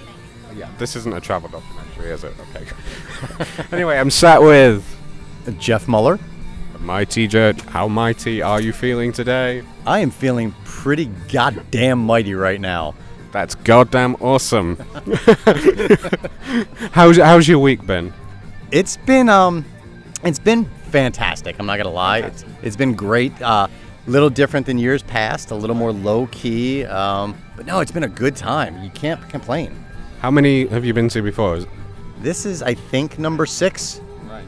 Yeah, this isn't a travel documentary, is it? Okay. Anyway, I'm sat with Jeff Mellor. Mighty Jared, how mighty are you feeling today? I am feeling pretty goddamn mighty right now. That's goddamn awesome. How's your week been? It's been fantastic. I'm not gonna lie. It's been great. Little different than years past. A little more low key. But no, it's been a good time. You can't complain. How many have you been to before? This is, I think, number 6. Right.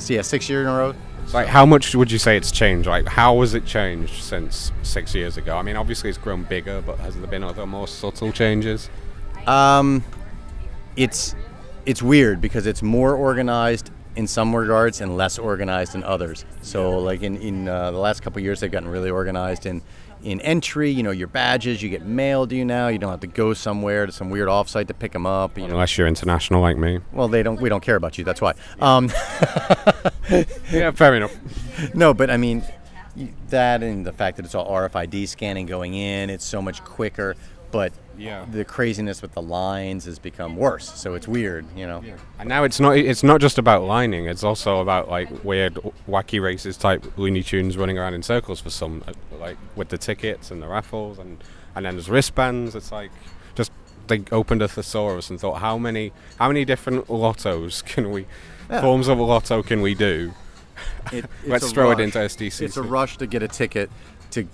So yeah, 6 years in a row. Like, how much would you say it's changed? Like, how has it changed since 6 years ago? I mean, obviously it's grown bigger, but has there been other more subtle changes? It's weird because it's more organized in some regards and less organized in others. So, like in the last couple of years, they've gotten really organized in entry. You know, your badges, you get mailed to you now. You don't have to go somewhere to some weird offsite to pick them up. You know. Unless you're international like me. Well, we don't care about you. That's why. Yeah, fair enough. No, but I mean, that and the fact that it's all RFID scanning going in, it's so much quicker. But the craziness with the lines has become worse, so it's weird, you know. Yeah. And now it's not just about lining; it's also about like weird, wacky races type Looney Tunes running around in circles for some, like with the tickets and the raffles, and then there's wristbands. It's like just they opened a thesaurus and thought, how many different lottos can we forms of a lotto can we do? Let's throw it into SDCC. It's a rush to get a ticket to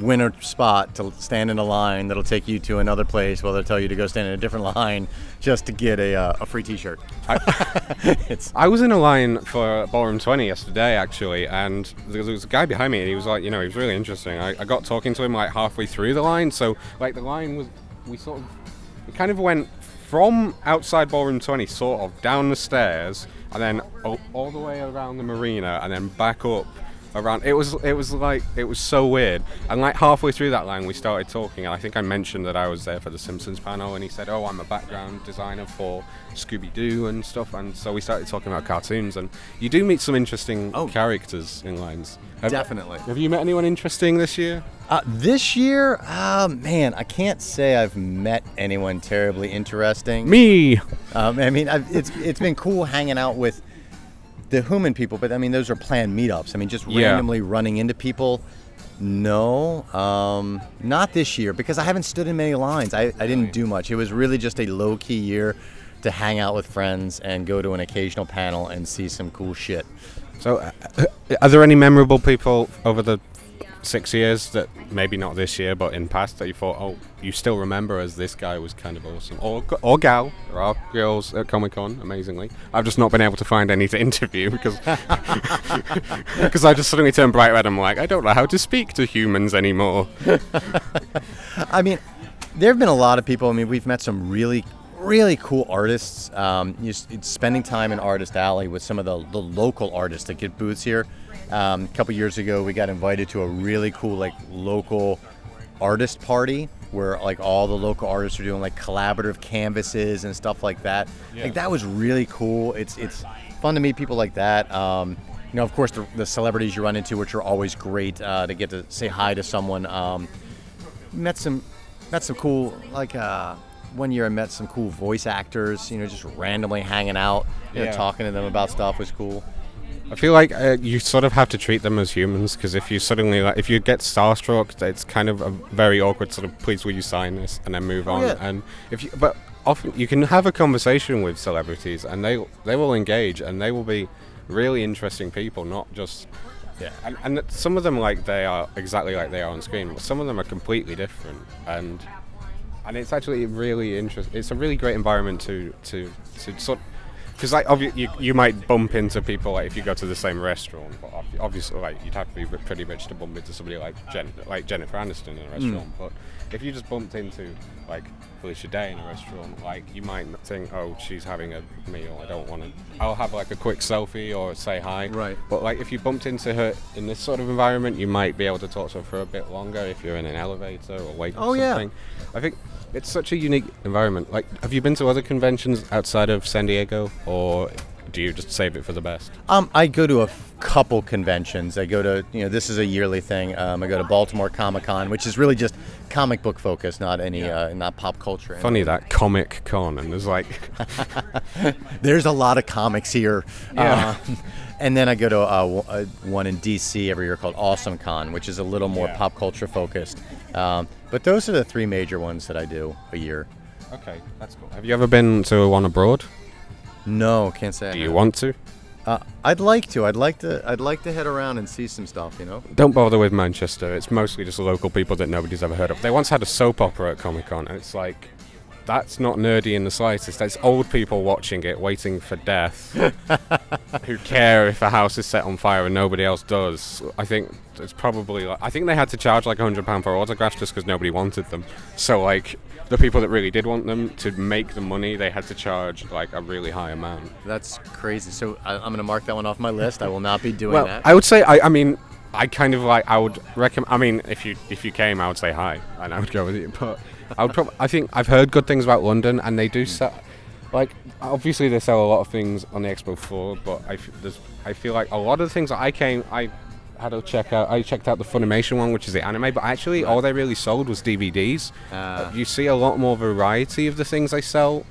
win a spot to stand in a line that'll take you to another place where they'll tell you to go stand in a different line just to get a free t-shirt. I was in a line for Ballroom 20 yesterday actually, and there was a guy behind me and he was like, you know, he was really interesting. I got talking to him like halfway through the line, so like the line was, it kind of went from outside Ballroom 20 sort of down the stairs and then all the way around the marina and then back up around. It was so weird, and like halfway through that line we started talking, and I think I mentioned that I was there for the Simpsons panel, and he said, I'm a background designer for Scooby-Doo and stuff, and so we started talking about cartoons, and you do meet some interesting characters in lines. Definitely. Have you met anyone interesting this year? Man, I can't say I've met anyone terribly interesting. Me! I mean, it's been cool hanging out with the human people, but I mean, those are planned meetups. I mean, just randomly running into people. No, not this year because I haven't stood in many lines. I didn't do much. It was really just a low-key year to hang out with friends and go to an occasional panel and see some cool shit. So, are there any memorable people over the 6 years that maybe not this year, but in past that you thought, you still remember as this guy was kind of awesome, or gal? There are girls at Comic-Con, amazingly. I've just not been able to find any to interview because I just suddenly turned bright red. I'm like, I don't know how to speak to humans anymore. I mean, there have been a lot of people. I mean, we've met some really, really cool artists. It's spending time in Artist Alley with some of the local artists that get booths here. A couple years ago, we got invited to a really cool like local artist party where like all the local artists are doing like collaborative canvases and stuff like that. Yeah. Like that was really cool. It's fun to meet people like that. You know, of course, the celebrities you run into, which are always great to get to say hi to someone. Met some cool like. One year I met some cool voice actors, you know, just randomly hanging out, you know, talking to them about stuff was cool. I feel like you sort of have to treat them as humans, because if you suddenly, like, if you get starstruck, it's kind of a very awkward sort of, please will you sign this, and then move on. Yeah. And but often you can have a conversation with celebrities, and they will engage, and they will be really interesting people, not just... Yeah. And some of them, like, they are exactly like they are on screen, but some of them are completely different, and it's actually really interesting. It's a really great environment to sort, because like you might bump into people like if you go to the same restaurant, but obviously like you'd have to be pretty rich to bump into somebody like Jennifer Aniston in a restaurant. But if you just bumped into like Felicia Day in a restaurant, like you might think, she's having a meal. I don't want to. I'll have like a quick selfie or say hi. Right. But like if you bumped into her in this sort of environment, you might be able to talk to her for a bit longer if you're in an elevator or waiting for something. I think it's such a unique environment. Like, have you been to other conventions outside of San Diego or do you just save it for the best? I go to a couple conventions. I go to, this is a yearly thing. I go to Baltimore Comic-Con, which is really just comic book focused, not any, not pop culture. Funny that Comic-Con, and there's like... There's a lot of comics here. Yeah. And then I go to one in D.C. every year called Awesome Con, which is a little more pop culture focused. But those are the three major ones that I do a year. Okay, that's cool. Have you ever been to one abroad? No, can't say. Do you want to? I'd like to. I'd like to head around and see some stuff, Don't bother with Manchester. It's mostly just local people that nobody's ever heard of. They once had a soap opera at Comic-Con, and it's like, that's not nerdy in the slightest. That's old people watching it, waiting for death, who care if a house is set on fire and nobody else does. I think it's probably like, I think they had to charge like £100 for autographs just because nobody wanted them. So like, the people that really did want them, to make the money, they had to charge like a really high amount. That's crazy. So I'm going to mark that one off my list. I will not be doing that. I would say, I would recommend, if you came, I would say hi and I would go with you, but I think I've heard good things about London, and they do sell, obviously they sell a lot of things on the expo floor, but I feel like a lot of the things that I checked out the Funimation one, which is the anime, but actually all they really sold was DVDs. You see a lot more variety of the things they sell.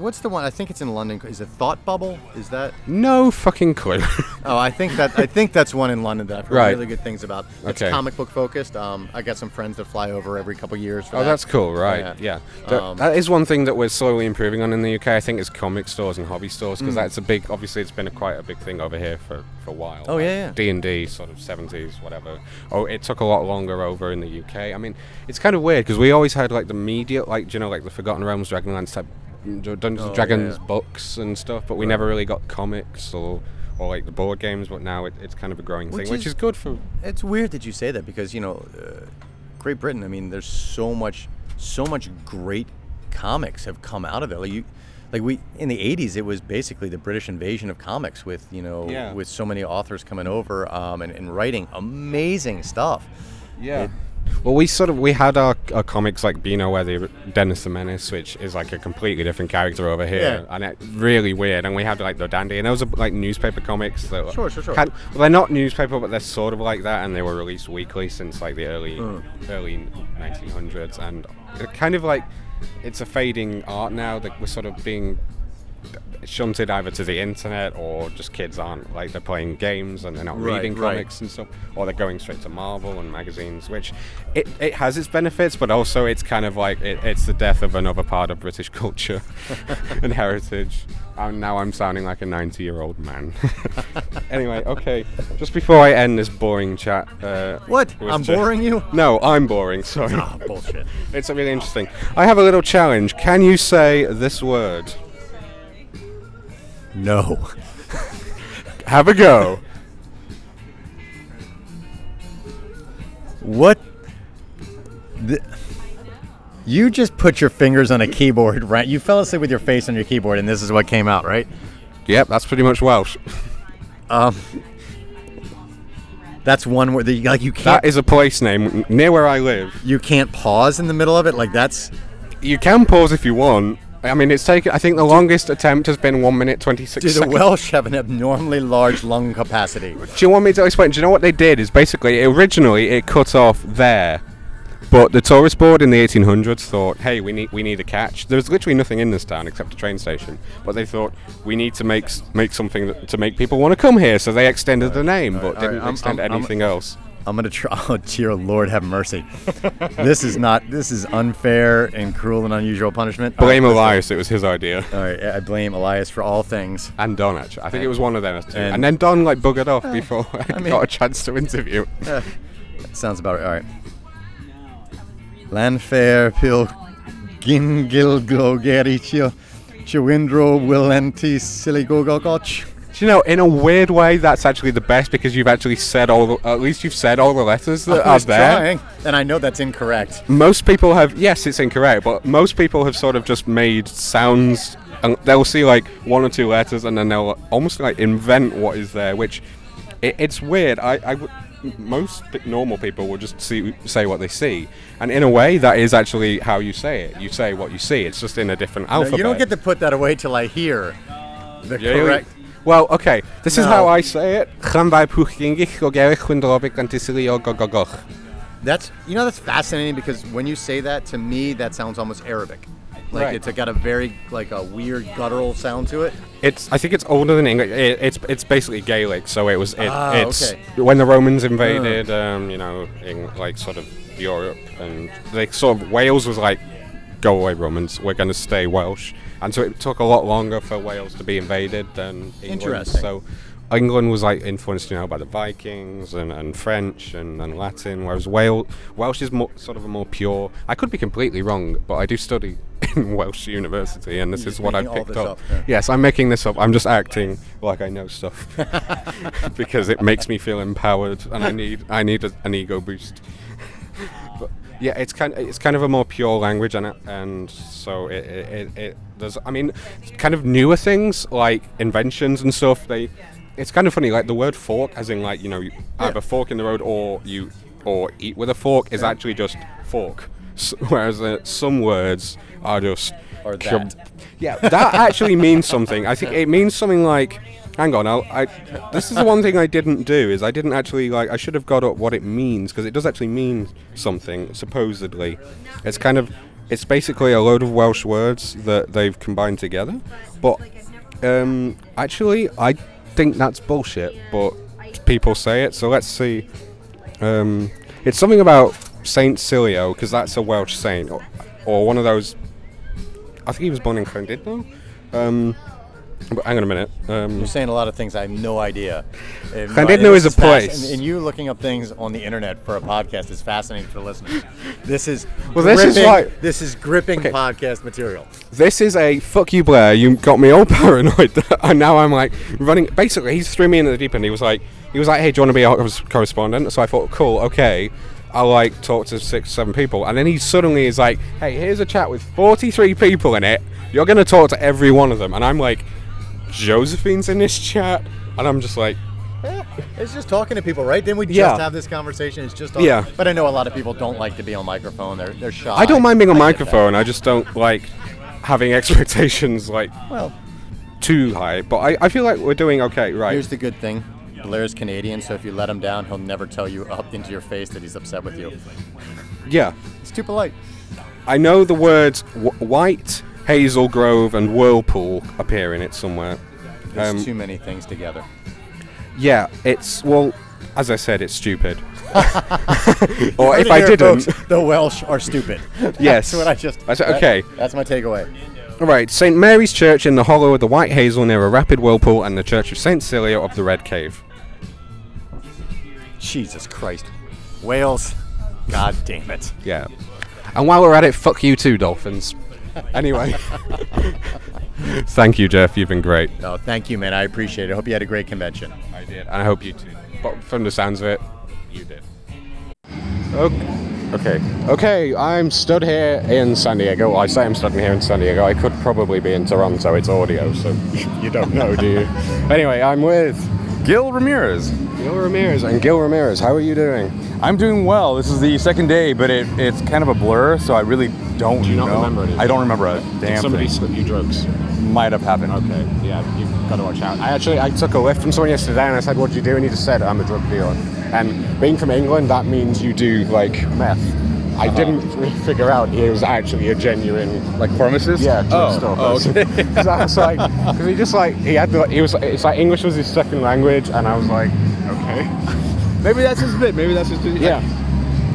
What's the one? I think it's in London. Is it Thought Bubble? Is that? No fucking clue. Oh, I think that's one in London that I've heard really good things about. It's comic book focused. I got some friends that fly over every couple years for that. Oh, that's cool, right? Yeah. That is one thing that we're slowly improving on in the UK, I think, is comic stores and hobby stores, because that's a big. Obviously, it's been quite a big thing over here for a while. Oh yeah. D&D, sort of 70s, whatever. Oh, it took a lot longer over in the UK. I mean, it's kind of weird because we always had like the media, like the Forgotten Realms, Dragonlance type. Dungeons and Dragons books and stuff, but we never really got comics or like the board games, but now it's kind of a growing thing, which is good for... It's weird that you say that, because, Great Britain, there's so much great comics have come out of it. We in the 80s, it was basically the British invasion of comics with, with so many authors coming over and writing amazing stuff. Yeah. Well, we had our comics like Beano Wether, Dennis the Menace, which is like a completely different character over here, and it's really weird. And we had like The Dandy, and those are like newspaper comics that sure. They're not newspaper, but they're sort of like that, and they were released weekly since like the early 1900s, and they're kind of like, it's a fading art now that we're sort of being shunted either to the internet, or just kids aren't they're playing games and they're not reading comics and stuff, or they're going straight to Marvel and magazines, which it has its benefits, but also it's kind of like it's the death of another part of British culture and heritage. Now I'm sounding like a 90-year-old man. Anyway, okay. Just before I end this boring chat... what? I'm boring you? No, I'm boring, sorry. Ah, bullshit. It's really interesting. I have a little challenge. Can you say this word? No. Have a go. What? You just put your fingers on a keyboard, right? You fell asleep with your face on your keyboard, and this is what came out, right? Yep, that's pretty much Welsh. That's one word that you can't. That is a place name near where I live. You can't pause in the middle of it, that's. You can pause if you want. It's taken. I think the longest attempt has been 1 minute 26 seconds. Do the Welsh have an abnormally large lung capacity? Do you want me to explain? Do you know what they did? Is basically originally it cut off there, but the tourist board in the 1800s thought, "Hey, we need a catch." There was literally nothing in this town except a train station, but they thought we need to make something to make people want to come here. So they extended the name, but didn't extend anything else. I'm going to try. Oh, dear Lord, have mercy. This is unfair and cruel and unusual punishment. Blame Elias. It was his idea. All right. I blame Elias for all things. And Don, actually. I think it was one of them. And then Don, buggered off before I got a chance to interview. Sounds about right. All right. Llanfairpwllgwyngyllgogerychwyrndrobwllllantysiliogogogoch. Do you know, in a weird way, that's actually the best, because you've actually said all the letters that are there. Trying, and I know that's incorrect. Most people have, yes, it's incorrect, but most people have sort of just made sounds, and they'll see one or two letters, and then they'll almost invent what is there, which it's weird. Most normal people will just say what they see, and in a way that is actually how you say it. You say what you see. It's just in a different alphabet. You don't get to put that away till I hear. The correct... Well, okay, this is how I say it. Llanfairpwllgwyngyllgogerychwyrndrobwllllantysiliogogogoch. That's, you know, that's fascinating because when you say that, to me, that sounds almost Arabic. Like, right. It's got a very, like, a weird guttural sound to it. I think it's older than English. It's basically Gaelic, so it was, okay. When the Romans invaded, you know, in, like, sort of Europe, and, like, sort of Wales was like, go away, Romans, we're going to stay Welsh. And so it took a lot longer for Wales to be invaded than England. Interesting. So England was, like, influenced, you know, by the Vikings and French and Latin, whereas Welsh is more, sort of a more pure... I could be completely wrong, but I do study in Welsh university, and this is what I picked up. Yeah. Yes, I'm making this up. I'm just acting like I know stuff because it makes me feel empowered, and I need an ego boost. But yeah, it's kind of a more pure language, and so it there's, I mean, kind of newer things like inventions and stuff. It's kind of funny, like the word fork, as in, like, you know, you have a fork in the road or eat with a fork is actually just fork. Whereas some words are just... Or that. That actually means something. I think it means something like... Hang on, this is the one thing I didn't do, is I didn't actually, like... I should have got up what it means, because it does actually mean something, supposedly. It's kind of... It's basically a load of Welsh words that they've combined together. But, actually, I think that's bullshit, but people say it, so let's see. It's something about... Saint Silio, because that's a Welsh saint, or one of those. I think he was born in Llandudno. But hang on a minute. You're saying a lot of things I have no idea. Llandudno is a place. And you looking up things on the internet for a podcast is fascinating for listeners. This is gripping podcast material. This is a fuck you, Blair. You got me all paranoid, and now I'm like running. Basically, he threw me into the deep end. He was like, hey, do you want to be our correspondent? So I thought, cool, okay. I like talk to 6-7 people, and then he suddenly is like, hey, here's a chat with 43 people in it, you're going to talk to every one of them, and I'm like, Josephine's in this chat, and I'm just like, it's just talking to people, right? Didn't we just have this conversation? It's just talking. Yeah. But I know a lot of people don't like to be on microphone, they're shy. I don't mind being on microphone, I just don't like having expectations too high, but I feel like we're doing okay, right? Here's the good thing. Blair's Canadian, so if you let him down, he'll never tell you up into your face that he's upset with you. Yeah. It's too polite. I know the words White, Hazel Grove, and Whirlpool appear in it somewhere. There's too many things together. Yeah, it's, well, as I said, it's stupid. Or if I didn't... Folks, the Welsh are stupid. Yes. That's what I just... Okay. That's my takeaway. Alright, St. Mary's Church in the hollow of the White Hazel near a rapid whirlpool and the Church of St. Cilio of the Red Cave. Jesus Christ. Wales. God damn it. Yeah. And while we're at it, fuck you too, Dolphins. Anyway. Thank you, Jeff. You've been great. Oh, thank you, man. I appreciate it. I hope you had a great convention. I did. And I hope you too. But from the sounds of it, you did. Okay, I'm stood here in San Diego. Well, I say I'm studying here in San Diego. I could probably be in Toronto. It's audio, so you don't know, do you? Anyway, I'm with Gil Ramirez. How are you doing? I'm doing well. This is the second day, but it's kind of a blur, so I really don't know. Do you not remember it? I don't remember a damn thing. Did somebody slip you drugs? Might have happened. Okay, yeah, you've got to watch out. I took a lift from someone yesterday, and I said, what do you do? And he just said, I'm a drug dealer. And being from England, that means you do, like, meth. I didn't figure out he was actually a genuine... Like, pharmacist? Yeah, drugstore person. Okay. Because I was like... Because he just, like... He had the... He was... It's like English was his second language, and I was like, okay. Maybe that's his bit. Maybe that's his... Yeah.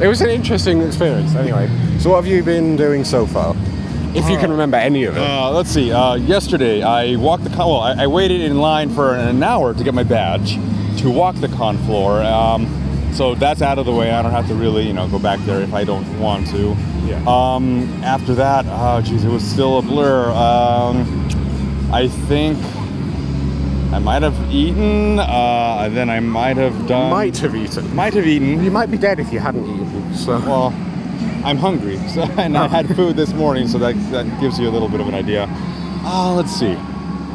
It was an interesting experience, anyway. So what have you been doing so far? If you can remember any of it. Let's see. Yesterday, I walked the... Well, I waited in line for an hour to get my badge to walk the con floor. So that's out of the way. I don't have to really, go back there if I don't want to. Yeah. After that, it was still a blur. I think I might have eaten. Then I might have done. Might have eaten. You might be dead if you hadn't eaten. So. Well, I'm hungry, and I had food this morning, so that gives you a little bit of an idea. Let's see.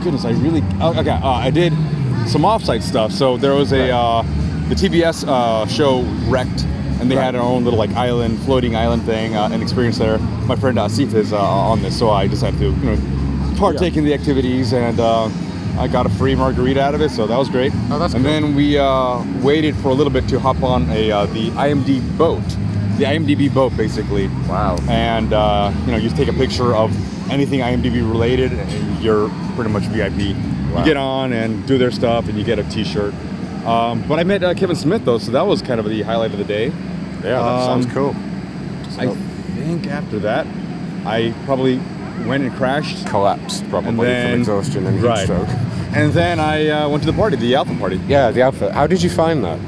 Goodness, I really. I did some offsite stuff. So there was the TBS show wrecked, and they had our own little floating island thing, an experience there. My friend Asif is on this, so I decided to partake in the activities and I got a free margarita out of it, so that was great. Oh, that's cool. Then we waited for a little bit to hop on the IMDb boat, basically. Wow. And you just take a picture of anything IMDb related, and you're pretty much VIP. Wow. You get on and do their stuff, and you get a T-shirt. But I met Kevin Smith though, so that was kind of the highlight of the day. Yeah, that sounds cool. So. I think after that, I probably went and crashed. Collapsed, probably, from exhaustion and heat stroke. And then I went to the party, the Alpha Party. Yeah, the Alpha. How did you find that?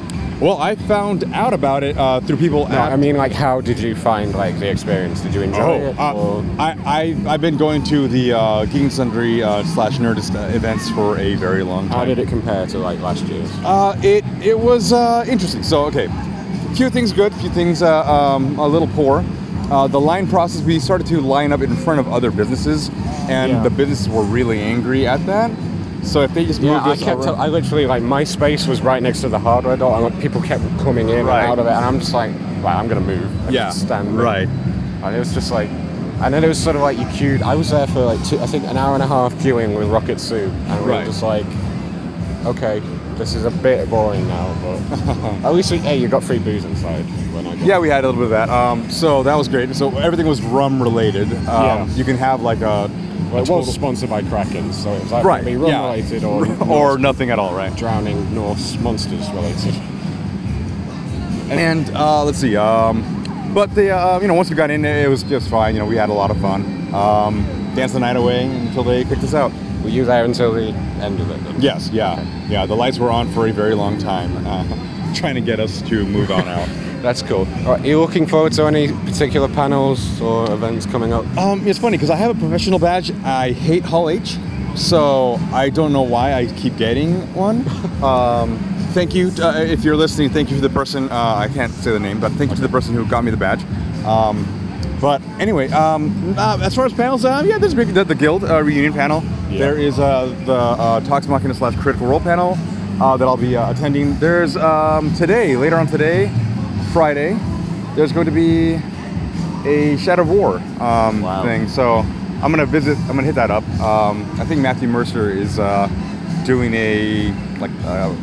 Well, I found out about it through people. No, I mean, how did you find the experience? Did you enjoy it? I've been going to the Geek & Sundry / Nerdist events for a very long time. How did it compare to last year's? It was interesting. So, okay, a few things good, a few things a little poor. The line process, we started to line up in front of other businesses, and the businesses were really angry at that. So if they just moved us over... I literally, my space was right next to the hardware door, and people kept coming in and out of it, and I'm just I'm going to move. Stand there. Right. And it was just and then it was sort of you queued. I was there for an hour and a half queuing with Rocket Soup, and we were just okay, this is a bit boring now, but at least you got free booze inside. We had a little bit of that. So that was great. So everything was rum related. You can have it was sponsored by Kraken, so it was rum related or nothing at all, right? Drowning Norse monsters related. And let's see. But the once we got in, it was just fine. We had a lot of fun. Danced the night away until they kicked us out. Were you there until the end of it? Yes. Yeah. Okay. Yeah. The lights were on for a very long time, trying to get us to move on out. That's cool. All right, are you looking forward to any particular panels or events coming up? It's funny because I have a professional badge. I hate Hall H, so I don't know why I keep getting one. Thank you, if you're listening, thank you to the person, I can't say the name, but thank you to the person who got me the badge. But anyway, as far as panels, there's the Guild reunion panel. Yeah. There is the Talks Machina / Critical Role panel that I'll be attending. There's later on today, Friday, there's going to be a Shadow of War thing, so I'm gonna hit that up. I think Matthew Mercer is doing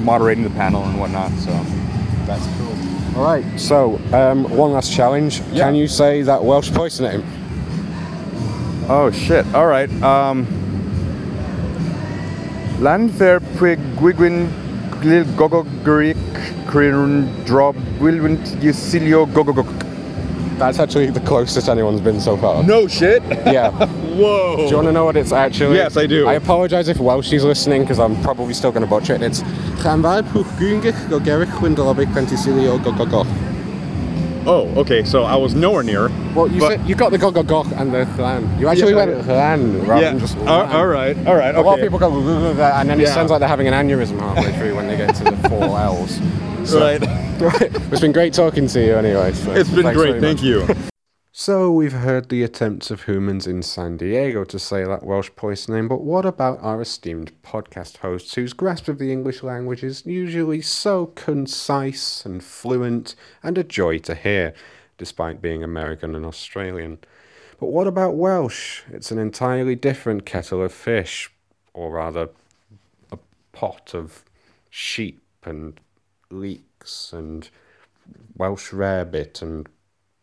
moderating the panel and whatnot, so that's cool. All right, so one last challenge. Yeah. Can you say that Welsh place name? Oh shit! All right, Llanfairpwllgwyngyllgogogoch. That's actually the closest anyone's been so far. No shit? Yeah. Whoa. Do you want to know what it's actually? Yes, I do. I apologize if Welshie's listening because I'm probably still going to butcher it. It's Llanfairpwllgwyngyllgogerychwyrndrobwllllantysiliogogogoch. Oh, okay, so I was nowhere near. Well, said you got the gogogoch and the Llan. You actually went Llan rather than just Llan. All right, okay. A lot of people go and then it sounds like they're having an aneurysm halfway through when they get to the four L's. So, right. It's been great talking to you anyway. So it's been great, thank you. So we've heard the attempts of humans in San Diego to say that Welsh place name, but what about our esteemed podcast hosts whose grasp of the English language is usually so concise and fluent and a joy to hear, despite being American and Australian? But what about Welsh? It's an entirely different kettle of fish, or rather a pot of sheep and leeks and Welsh rarebit and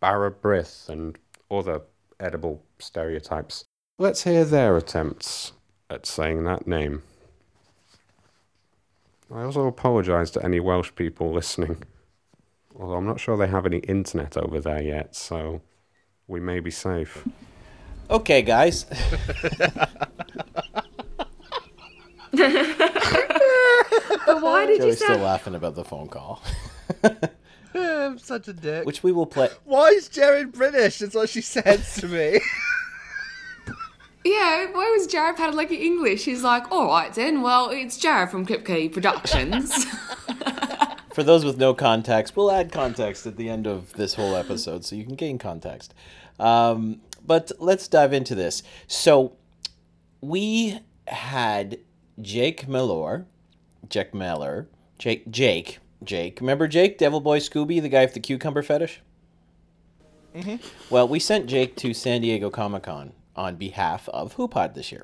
Barrabrith and other edible stereotypes. Let's hear their attempts at saying that name. I also apologise to any Welsh people listening, although I'm not sure they have any internet over there yet, so we may be safe. Okay, guys. But why did Joey's you still laughing about the phone call. I'm such a dick. Which we will play. Why is Jared British? That's what she says to me. Yeah, why was Jared paddling like English? He's like, all right then, well, it's Jared from Kripke Productions. For those with no context, we'll add context at the end of this whole episode so you can gain context. But let's dive into this. So we had Jake Mellor. Remember Jake, Devil Boy Scooby, the guy with the cucumber fetish? Mm-hmm. Well, we sent Jake to San Diego Comic-Con on behalf of HooPod this year.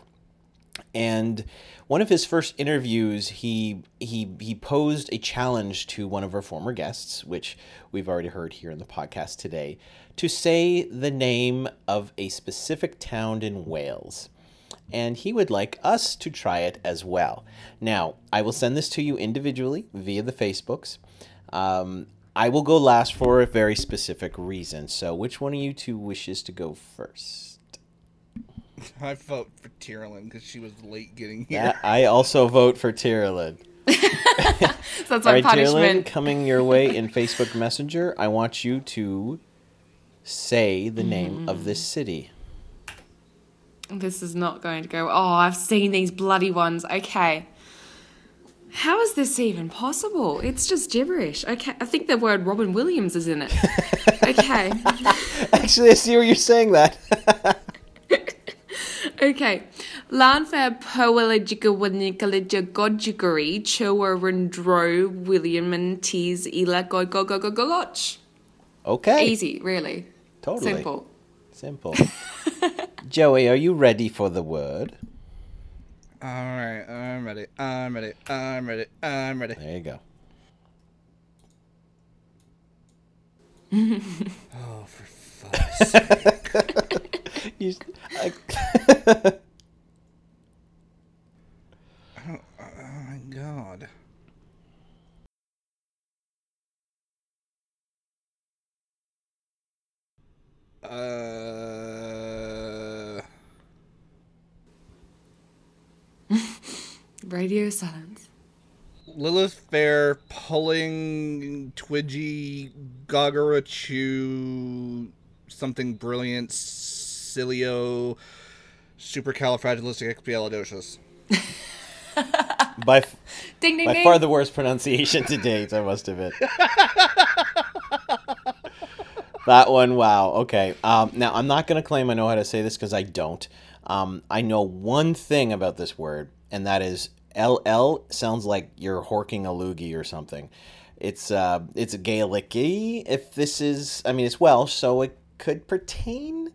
And one of his first interviews, he posed a challenge to one of our former guests, which we've already heard here in the podcast today, to say the name of a specific town in Wales. And he would like us to try it as well. Now, I will send this to you individually via the Facebooks. I will go last for a very specific reason. So which one of you two wishes to go first? I vote for Tyrolin because she was late getting here. Yeah, I also vote for Tyrolin. So that's my right, punishment. Tyrolin, coming your way in Facebook Messenger, I want you to say the name of this city. This is not going to go. Oh, I've seen these bloody ones. Okay. How is this even possible? It's just gibberish. Okay, I think the word Robin Williams is in it. Okay. Actually, I see where you're saying that. Okay. Llanfairpwllgwyngyllgogerychwyrndrobwllllantysiliogogogogoch. Okay. Easy, really. Totally. Simple. Joey, are you ready for the word? All right. I'm ready. There you go. Oh, for fuck's sake. Oh my god. Radio silence. Lilith Fair, Pulling, Twidgy, Gogarachu, something brilliant, Silio, supercalifragilisticexpialidocious. By ding, far the worst pronunciation to date, I must admit. That one, wow. Okay. Now, I'm not going to claim I know how to say this because I don't. I know one thing about this word, and that is LL sounds like you're horking a loogie or something. It's Gaelic-y. If this is, I mean, it's Welsh, so it could pertain.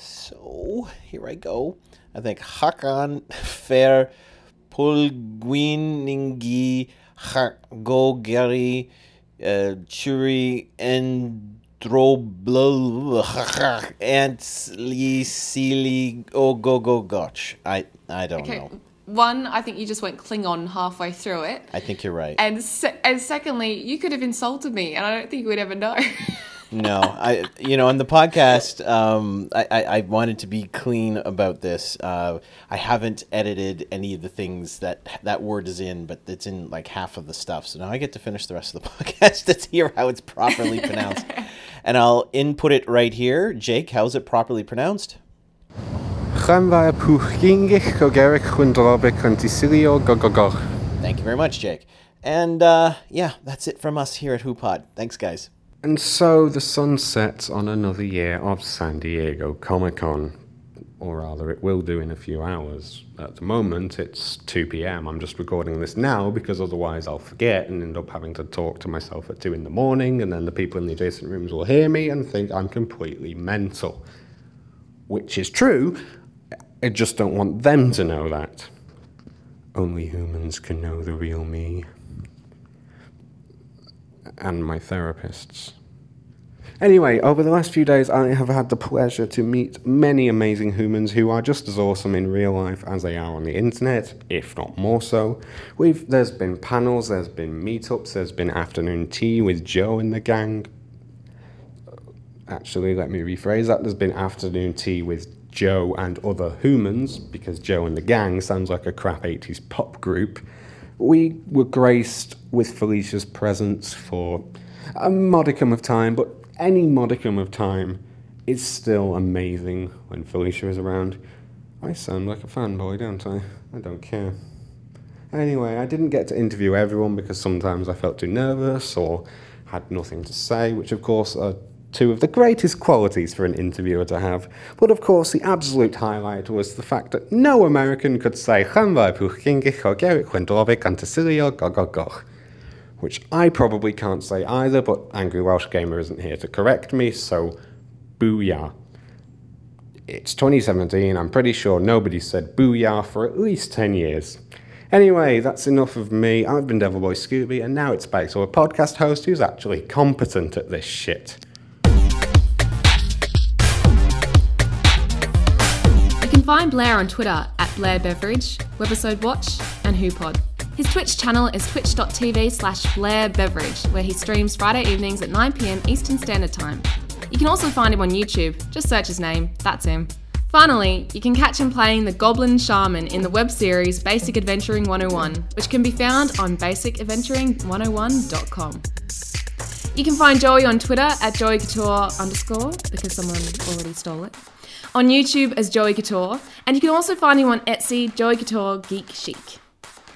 So, here I go. I think Llanfairpwllgwyngyllgogerychwyrndrobwllllantysiliogogogoch. I don't know. One, I think you just went Klingon halfway through it. I think you're right. And secondly, you could have insulted me, and I don't think we'd ever know. No, on the podcast, I wanted to be clean about this. I haven't edited any of the things that word is in, but it's in like half of the stuff. So now I get to finish the rest of the podcast to hear how it's properly pronounced. And I'll input it right here. Jake, how's it properly pronounced? Thank you very much, Jake. And that's it from us here at HooPod. Thanks, guys. And so the sun sets on another year of San Diego Comic-Con, or rather it will do in a few hours. At the moment, it's 2 p.m. I'm just recording this now because otherwise I'll forget and end up having to talk to myself at 2 in the morning, and then the people in the adjacent rooms will hear me and think I'm completely mental. Which is true, I just don't want them to know that. Only humans can know the real me. And my therapists. Anyway, over the last few days, I have had the pleasure to meet many amazing humans who are just as awesome in real life as they are on the internet, if not more so. There's been panels, there's been meetups, there's been afternoon tea with Joe and the gang. Actually, let me rephrase that. There's been afternoon tea with Joe and other humans, because Joe and the gang sounds like a crap 80s pop group. We were graced with Felicia's presence for a modicum of time, but any modicum of time is still amazing when Felicia is around. I sound like a fanboy, don't I? I don't care. Anyway, I didn't get to interview everyone because sometimes I felt too nervous or had nothing to say, which of course are two of the greatest qualities for an interviewer to have. But of course, the absolute highlight was the fact that no American could say HEMA, which I probably can't say either, but Angry Welsh Gamer isn't here to correct me, so booyah. It's 2017. I'm pretty sure nobody said booyah for at least 10 years. Anyway, that's enough of me. I've been Devil Boy Scooby, and now it's back to a podcast host who's actually competent at this shit. You can find Blair on Twitter at Blair Beveridge, Webisode Watch, and HooPod. His Twitch channel is twitch.tv/Blair Beveridge, where he streams Friday evenings at 9 p.m. Eastern Standard Time. You can also find him on YouTube. Just search his name. That's him. Finally, you can catch him playing the Goblin Shaman in the web series Basic Adventuring 101, which can be found on basicadventuring101.com. You can find Joey on Twitter at joeycouture_, because someone already stole it, on YouTube as Joey Couture, and you can also find him on Etsy, Joey Couture Geek Chic.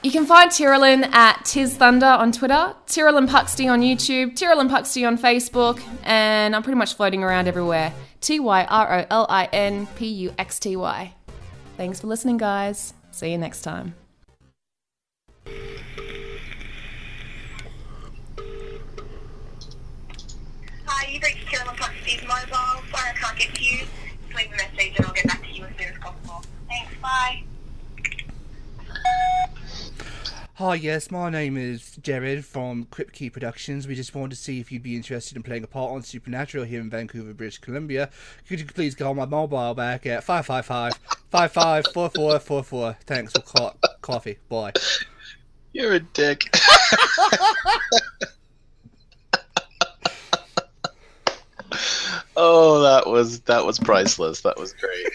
You can find Tyrolin at TizThunder on Twitter, Tyrolin Puxty on YouTube, Tyrolin Puxty on Facebook, and I'm pretty much floating around everywhere. TYROLINPUXTY. Thanks for listening, guys. See you next time. Hi, you've reached Tyrolin Puxty's mobile. Sorry I can't get to you. Just leave a message and I'll get back to you as soon as possible. Thanks, bye. Hi, yes, my name is Jared from Kripke Productions. We just wanted to see if you'd be interested in playing a part on Supernatural here in Vancouver, British Columbia. Could you please call my mobile back at 555-554444. Thanks for coffee. Bye. You're a dick. Oh, that was priceless. That was great.